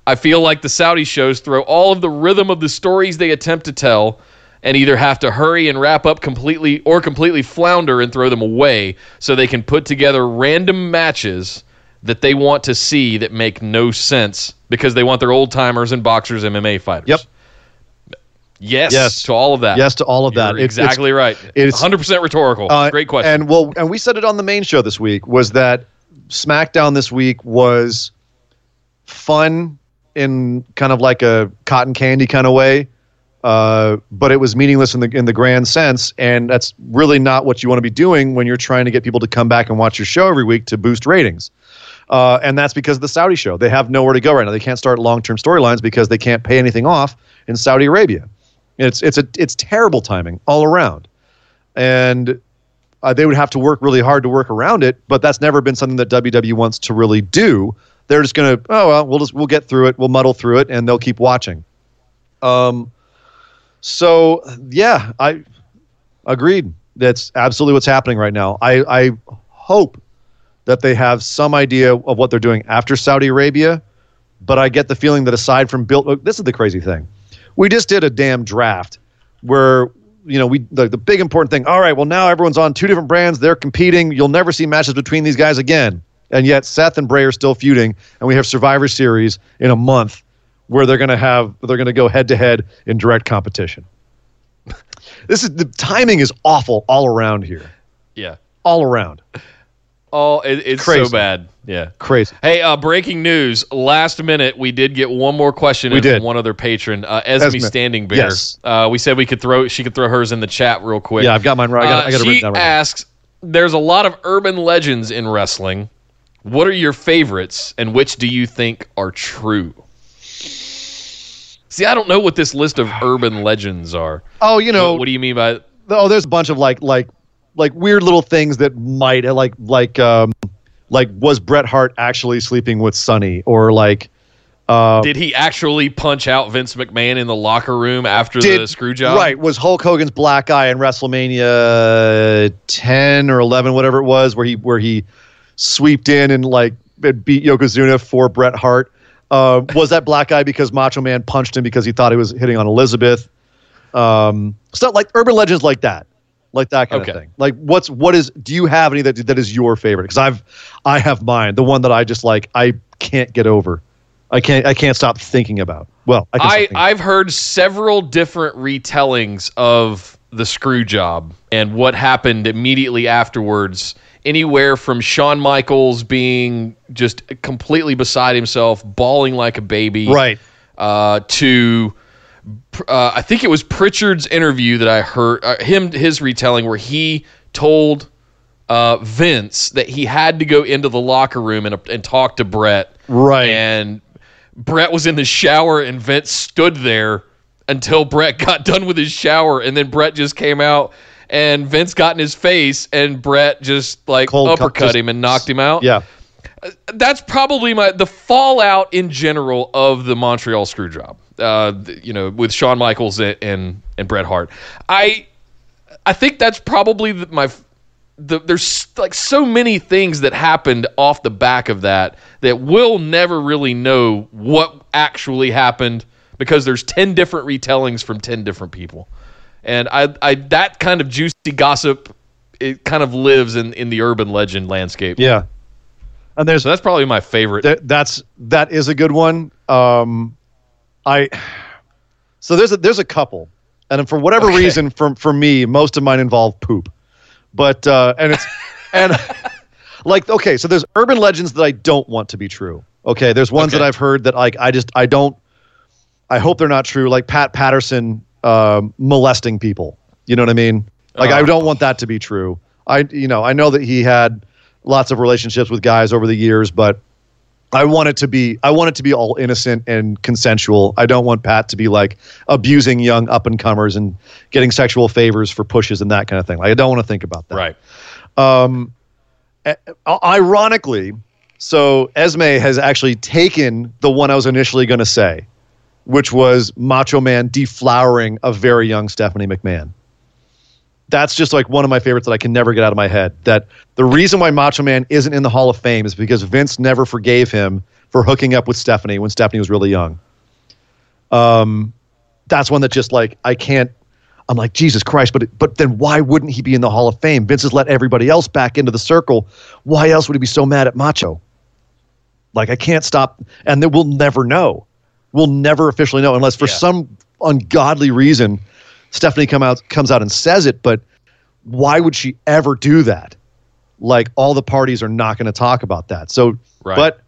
I feel like the Saudi shows throw all of the rhythm of the stories they attempt to tell and either have to hurry and wrap up completely or completely flounder and throw them away so they can put together random matches that they want to see that make no sense because they want their old-timers and boxers, M M A fighters. Yep. Yes, yes to all of that. Yes to all of that. You're exactly it's, right. It's one hundred percent rhetorical. Uh, Great question. And well, and we said it on the main show this week, was that SmackDown this week was fun in kind of like a cotton candy kind of way, uh, but it was meaningless in the in the grand sense, and that's really not what you want to be doing when you're trying to get people to come back and watch your show every week to boost ratings. Uh, and that's because of the Saudi show. They have nowhere to go right now. They can't start long-term storylines because they can't pay anything off in Saudi Arabia. It's it's a it's terrible timing all around, and uh, they would have to work really hard to work around it. But that's never been something that W W E wants to really do. They're just gonna oh well we'll just we'll get through it, we'll muddle through it, and they'll keep watching. Um, so yeah, I agreed. That's absolutely what's happening right now. I I hope that they have some idea of what they're doing after Saudi Arabia, but I get the feeling that aside from built, this is the crazy thing. We just did a damn draft where, you know, we the, the big important thing, all right, well, now everyone's on two different brands. They're competing. You'll never see matches between these guys again. And yet Seth and Bray are still feuding, and we have Survivor Series in a month where they're going to have they're going to go head-to-head in direct competition. This is the timing is awful all around here. Yeah. All around. Oh, it, it's Crazy. so bad. Yeah. Crazy. Hey, uh, breaking news. Last minute, we did get one more question we in did. from one other patron, uh, Esme, Esme Standing Bear. Yes. Uh, we said we could throw, she could throw hers in the chat real quick. Yeah, I've got mine right. I got, uh, I got it written down right now. She asks, there's a lot of urban legends in wrestling. What are your favorites, and which do you think are true? See, I don't know what this list of urban legends are. Oh, you know. What, what do you mean by? Oh, there's a bunch of like like. Like weird little things that might like like um like was Bret Hart actually sleeping with Sonny, or like uh, did he actually punch out Vince McMahon in the locker room after did, the screw job? Right, was Hulk Hogan's black eye in WrestleMania ten or eleven, whatever it was, where he where he sweeped in and like beat Yokozuna for Bret Hart? Uh, was that black eye because Macho Man punched him because he thought he was hitting on Elizabeth? Um, stuff like urban legends like that. Like that kind okay. of thing. Like what's what is? Do you have any that that is your favorite? Because I've I have mine. The one that I just like I can't get over. I can't I can't stop thinking about. Well, I can I stop I've about. heard several different retellings of the screw job and what happened immediately afterwards. Anywhere from Shawn Michaels being just completely beside himself, bawling like a baby, right, uh, to. Uh, I think it was Pritchard's interview that I heard uh, him his retelling where he told uh, Vince that he had to go into the locker room and, and talk to Brett. Right. And Brett was in the shower and Vince stood there until Brett got done with his shower, and then Brett just came out and Vince got in his face and Brett just like Cold uppercut cu- him and knocked him out. Yeah. That's probably my the fallout in general of the Montreal Screwjob. Uh, you know, with Shawn Michaels and, and and Bret Hart, I I think that's probably my the, there's like so many things that happened off the back of that that we'll never really know what actually happened because there's ten different retellings from ten different people, and I I that kind of juicy gossip, it kind of lives in in the urban legend landscape. Yeah. And there's, so that's probably my favorite. Th- that's that is a good one. Um, I so there's a, there's a couple, and for whatever okay. reason, for for me, most of mine involve poop. But uh, and it's and like okay, so there's urban legends that I don't want to be true. Okay, there's ones okay. that I've heard that like I just I don't. I hope they're not true. Like Pat Patterson um, molesting people. You know what I mean? Like, oh. I don't want that to be true. I, you know, I know that he had lots of relationships with guys over the years, but I want it to be, I want it to be all innocent and consensual. I don't want Pat to be like abusing young up and comers and getting sexual favors for pushes and that kind of thing. Like, I don't want to think about that. Right. Um, ironically, so Esme has actually taken the one I was initially going to say, which was Macho Man deflowering a very young Stephanie McMahon. That's just like one of my favorites that I can never get out of my head. That the reason why Macho Man isn't in the Hall of Fame is because Vince never forgave him for hooking up with Stephanie when Stephanie was really young. Um, that's one that just like, I can't, I'm like, Jesus Christ, but it, but then why wouldn't he be in the Hall of Fame? Vince has let everybody else back into the circle. Why else would he be so mad at Macho? Like, I can't stop, and then we'll never know. We'll never officially know unless for yeah. some ungodly reason Stephanie come out, comes out and says it, but why would she ever do that? Like, all the parties are not going to talk about that. So, right. but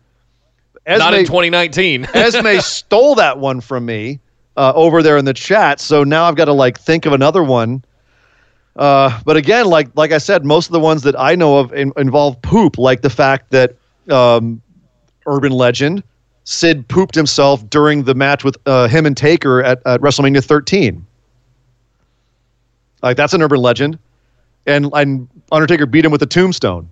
Esme, not in twenty nineteen. Esme stole that one from me uh, over there in the chat. So now I've got to like think of another one. Uh, but again, like like I said, most of the ones that I know of in, involve poop, like the fact that um, urban legend Sid pooped himself during the match with uh, him and Taker at, at WrestleMania thirteen. Like, that's an urban legend, and, and Undertaker beat him with a tombstone.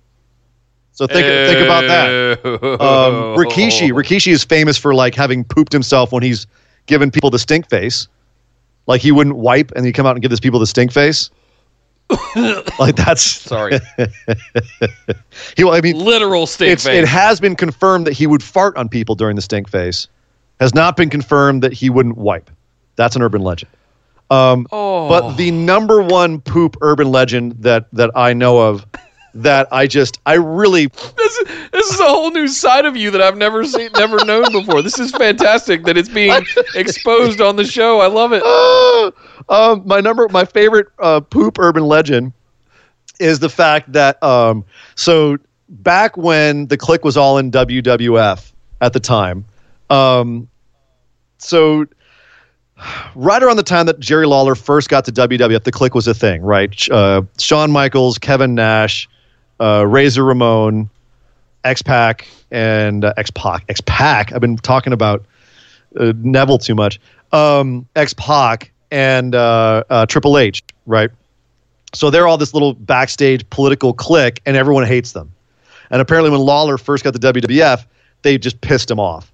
So think oh. think about that. Um, Rikishi, Rikishi is famous for like having pooped himself when he's given people the stink face. Like, he wouldn't wipe, and he'd come out and give these people the stink face. Like, that's sorry. he, I mean, literal stink it's, face. It has been confirmed that he would fart on people during the stink face. Has not been confirmed that he wouldn't wipe. That's an urban legend. Um, oh. But the number one poop urban legend that, that I know of that I just, I really... This, this is a whole new side of you that I've never seen, never known before. This is fantastic that it's being exposed on the show. I love it. Uh, um, my number, my favorite uh, poop urban legend is the fact that, um, so back when the clique was all in W W F at the time, um, so... right around the time that Jerry Lawler first got to W W F, the clique was a thing, right? Uh, Shawn Michaels, Kevin Nash, uh, Razor Ramon, X-Pac, and uh, X-Pac. X-Pac, I've been talking about uh, Neville too much. Um, X-Pac and uh, uh, Triple H, right? So they're all this little backstage political clique, and everyone hates them. And apparently when Lawler first got to W W F, they just pissed him off.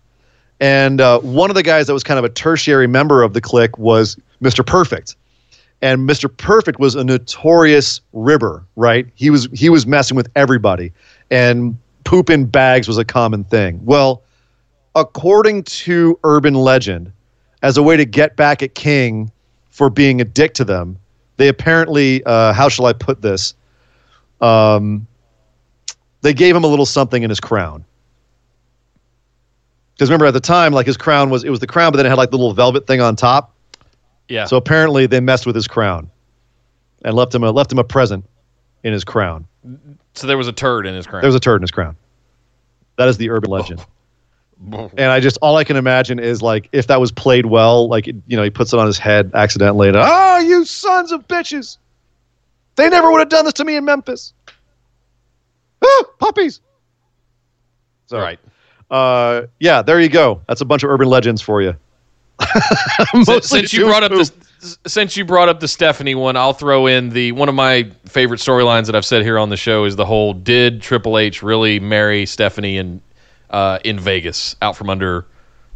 And uh, one of the guys that was kind of a tertiary member of the clique was Mister Perfect. And Mister Perfect was a notorious ribber, right? He was he was messing with everybody. And poop in bags was a common thing. Well, according to urban legend, as a way to get back at King for being a dick to them, they apparently, uh, how shall I put this? Um, they gave him a little something in his crown. Because remember, at the time, like, his crown was, it was the crown, but then it had like the little velvet thing on top. Yeah. So apparently they messed with his crown and left him a, left him a present in his crown. So there was a turd in his crown. There was a turd in his crown. That is the urban legend. Oh. And I just, all I can imagine is like, if that was played well, like, you know, he puts it on his head accidentally. And, oh, you sons of bitches. They never would have done this to me in Memphis. Ah, puppies. It's all right. Uh, yeah, there you go. That's a bunch of urban legends for you. since, since you brought up the, since you brought up the Stephanie one, I'll throw in the one of my favorite storylines that I've said here on the show is the whole, did Triple H really marry Stephanie in uh, in Vegas out from under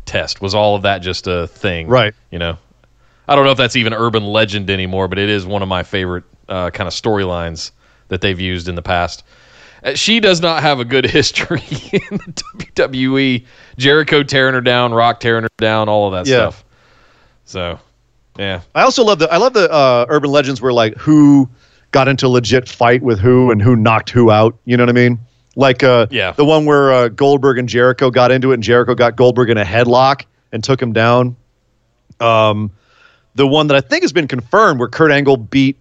Test? Was all of that just a thing? Right. You know, I don't know if that's even urban legend anymore, but it is one of my favorite uh, kind of storylines that they've used in the past. She does not have a good history in the W W E. Jericho tearing her down, Rock tearing her down, all of that yeah. stuff. So, yeah. I also love the I love the uh, urban legends where like who got into a legit fight with who and who knocked who out. You know what I mean? Like uh, yeah. the one where uh, Goldberg and Jericho got into it, and Jericho got Goldberg in a headlock and took him down. Um, the one that I think has been confirmed where Kurt Angle beat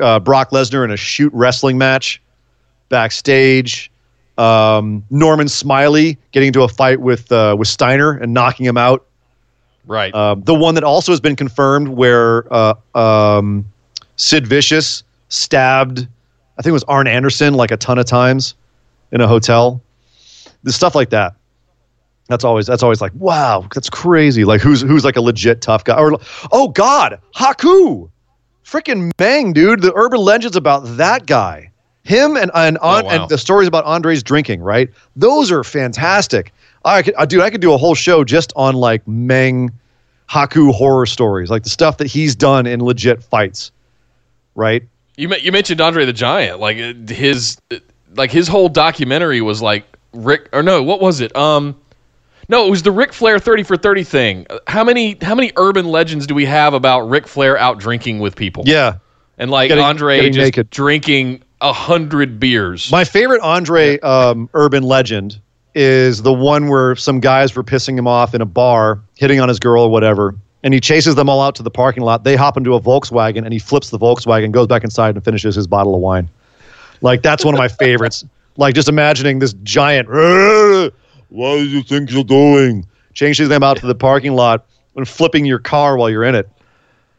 uh, Brock Lesnar in a shoot wrestling match. Backstage, um, Norman Smiley getting into a fight with uh, with Steiner and knocking him out. Right. Uh, the one that also has been confirmed where uh, um, Sid Vicious stabbed, I think it was Arn Anderson, like a ton of times in a hotel. The stuff like that. That's always that's always like, wow, that's crazy. Like who's who's like a legit tough guy? Or oh God, Haku, freaking Bang, dude. The urban legends about that guy, him, and and, on, oh, wow. and the stories about Andre's drinking. Right, those are fantastic. I could, I, dude, I could do a whole show just on like Meng, Haku horror stories, like the stuff that he's done in legit fights. Right. You you mentioned Andre the Giant, like his like his whole documentary was like Rick or no, what was it? Um. No, it was the Ric Flair thirty for thirty thing. How many how many urban legends do we have about Ric Flair out drinking with people? Yeah. And like getting, Andre getting just naked. Drinking a hundred beers. My favorite Andre um, urban legend is the one where some guys were pissing him off in a bar, hitting on his girl or whatever, and he chases them all out to the parking lot. They hop into a Volkswagen, and he flips the Volkswagen, goes back inside, and finishes his bottle of wine. Like, that's one of my favorites. Like, just imagining this giant... What do you think you're doing? Changing them out to the parking lot and flipping your car while you're in it.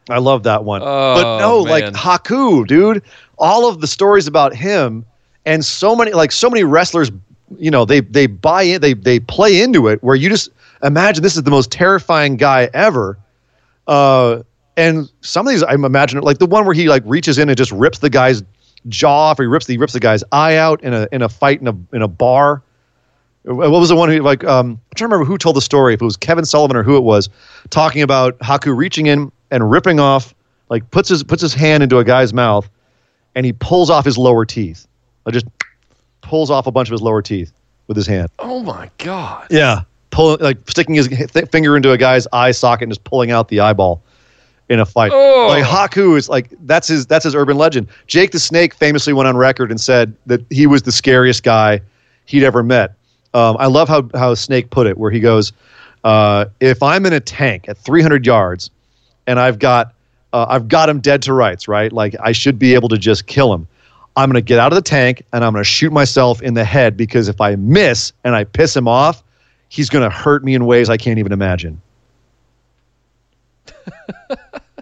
I love that one. Oh, but no, man. Like Haku, dude, all of the stories about him and so many, like so many wrestlers, you know, they they buy in, they they play into it where you just imagine this is the most terrifying guy ever. Uh, and some of these, I'm imagining, like the one where he like reaches in and just rips the guy's jaw off, or he rips the he rips the guy's eye out in a in a fight in a in a bar. What was the one who, like, um, I'm trying to remember who told the story, if it was Kevin Sullivan or who it was, talking about Haku reaching in and ripping off, like, puts his puts his hand into a guy's mouth, and he pulls off his lower teeth. Like, just pulls off a bunch of his lower teeth with his hand. Oh, my God. Yeah. Pull, like, sticking his th- finger into a guy's eye socket and just pulling out the eyeball in a fight. Oh. Like, Haku is, like, that's his that's his urban legend. Jake the Snake famously went on record and said that he was the scariest guy he'd ever met. Um, I love how, how Snake put it, where he goes, uh, if I'm in a tank at three hundred yards and I've got uh, I've got him dead to rights, right? Like, I should be able to just kill him. I'm going to get out of the tank and I'm going to shoot myself in the head, because if I miss and I piss him off, he's going to hurt me in ways I can't even imagine.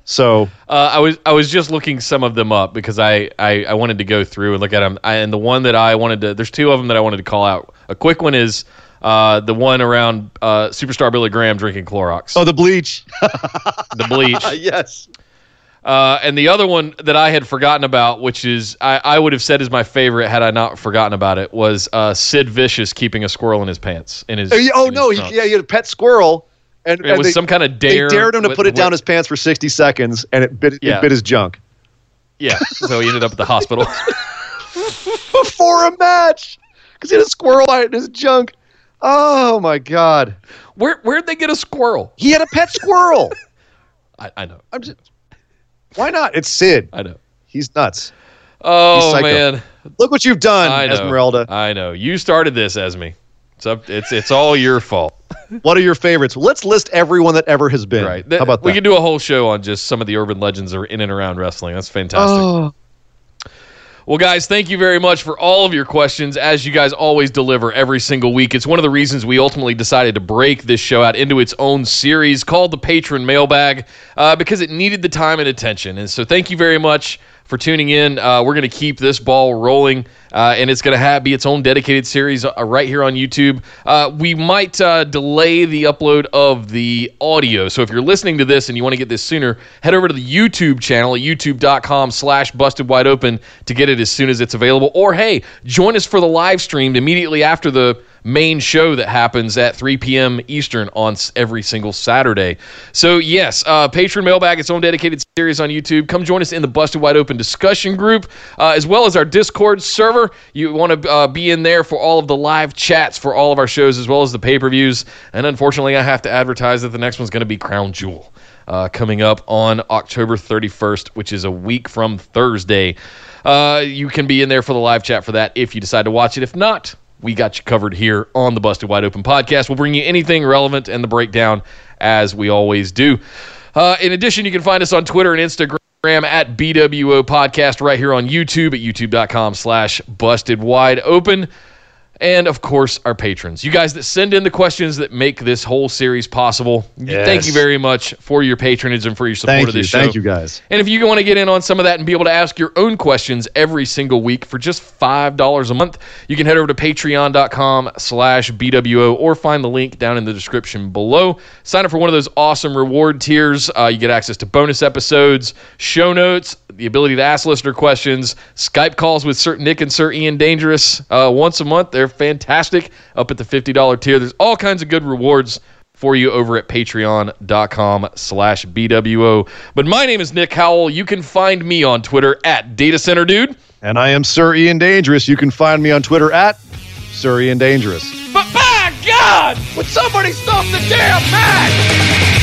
So uh, I was I was just looking some of them up because I, I, I wanted to go through and look at them. I, and the one that I wanted to, there's two of them that I wanted to call out. A quick one is uh, the one around uh, Superstar Billy Graham drinking Clorox. Oh, the bleach. The bleach. Yes. Uh, and the other one that I had forgotten about, which is I, I would have said is my favorite had I not forgotten about it, was uh, Sid Vicious keeping a squirrel in his pants. In his, oh, in no. His he, yeah, he had a pet squirrel. And, it and was they, some kind of dare. They dared him to with, put it down with, his pants for sixty seconds, and it bit, yeah. it bit his junk. Yeah, so he ended up at the hospital. Before a match, because he had a squirrel bite in his junk. Oh, my God. Where, where'd they get a squirrel? He had a pet squirrel. I, I know. I'm just, why not? It's Sid. I know. He's nuts. Oh, He's man. Look what you've done, I Esmeralda. I know. You started this, Esme. It's up, it's it's all your fault. What are your favorites? Let's list everyone that ever has been. Right. That, How about that? We can do a whole show on just some of the urban legends that are in and around wrestling. That's fantastic. Oh. Well, guys, thank you very much for all of your questions, as you guys always deliver every single week. It's one of the reasons we ultimately decided to break this show out into its own series called the Patron Mailbag, uh, because it needed the time and attention. And so thank you very much for tuning in. Uh, we're going to keep this ball rolling, uh, and it's going to have be its own dedicated series uh, right here on YouTube. Uh, we might uh, delay the upload of the audio, so if you're listening to this and you want to get this sooner, head over to the YouTube channel at youtube.com slash bustedwideopen to get it as soon as it's available. Or, hey, join us for the live stream immediately after the main show that happens at three p.m. Eastern on every single Saturday. So, yes, uh, Patreon Mailbag, its own dedicated series on YouTube. Come join us in the Busted Wide Open discussion group, uh, as well as our Discord server. You want to uh, be in there for all of the live chats for all of our shows, as well as the pay-per-views. And unfortunately, I have to advertise that the next one's going to be Crown Jewel, uh, coming up on October thirty-first, which is a week from Thursday. Uh, you can be in there for the live chat for that if you decide to watch it. If not, we got you covered here on the Busted Wide Open podcast. We'll bring you anything relevant and the breakdown, as we always do. Uh, in addition, you can find us on Twitter and Instagram at B W O Podcast, right here on YouTube at youtube.com slash Busted Wide Open. and, of course, our patrons. You guys that send in the questions that make this whole series possible, yes. Thank you very much for your patronage and for your support thank of this you, show. Thank you, guys. And if you want to get in on some of that and be able to ask your own questions every single week for just five dollars a month, you can head over to patreon.com slash BWO or find the link down in the description below. Sign up for one of those awesome reward tiers. Uh, you get access to bonus episodes, show notes, the ability to ask listener questions, Skype calls with Sir Nick and Sir Ian Dangerous uh, once a month. They're fantastic. Up at the fifty dollars tier, there's all kinds of good rewards for you over at patreon.com slash BWO. But my name is Nick Howell. You can find me on Twitter at Data Center Dude. And I am Sir Ian Dangerous. You can find me on Twitter at Sir Ian Dangerous. But by God, would somebody stop the damn match?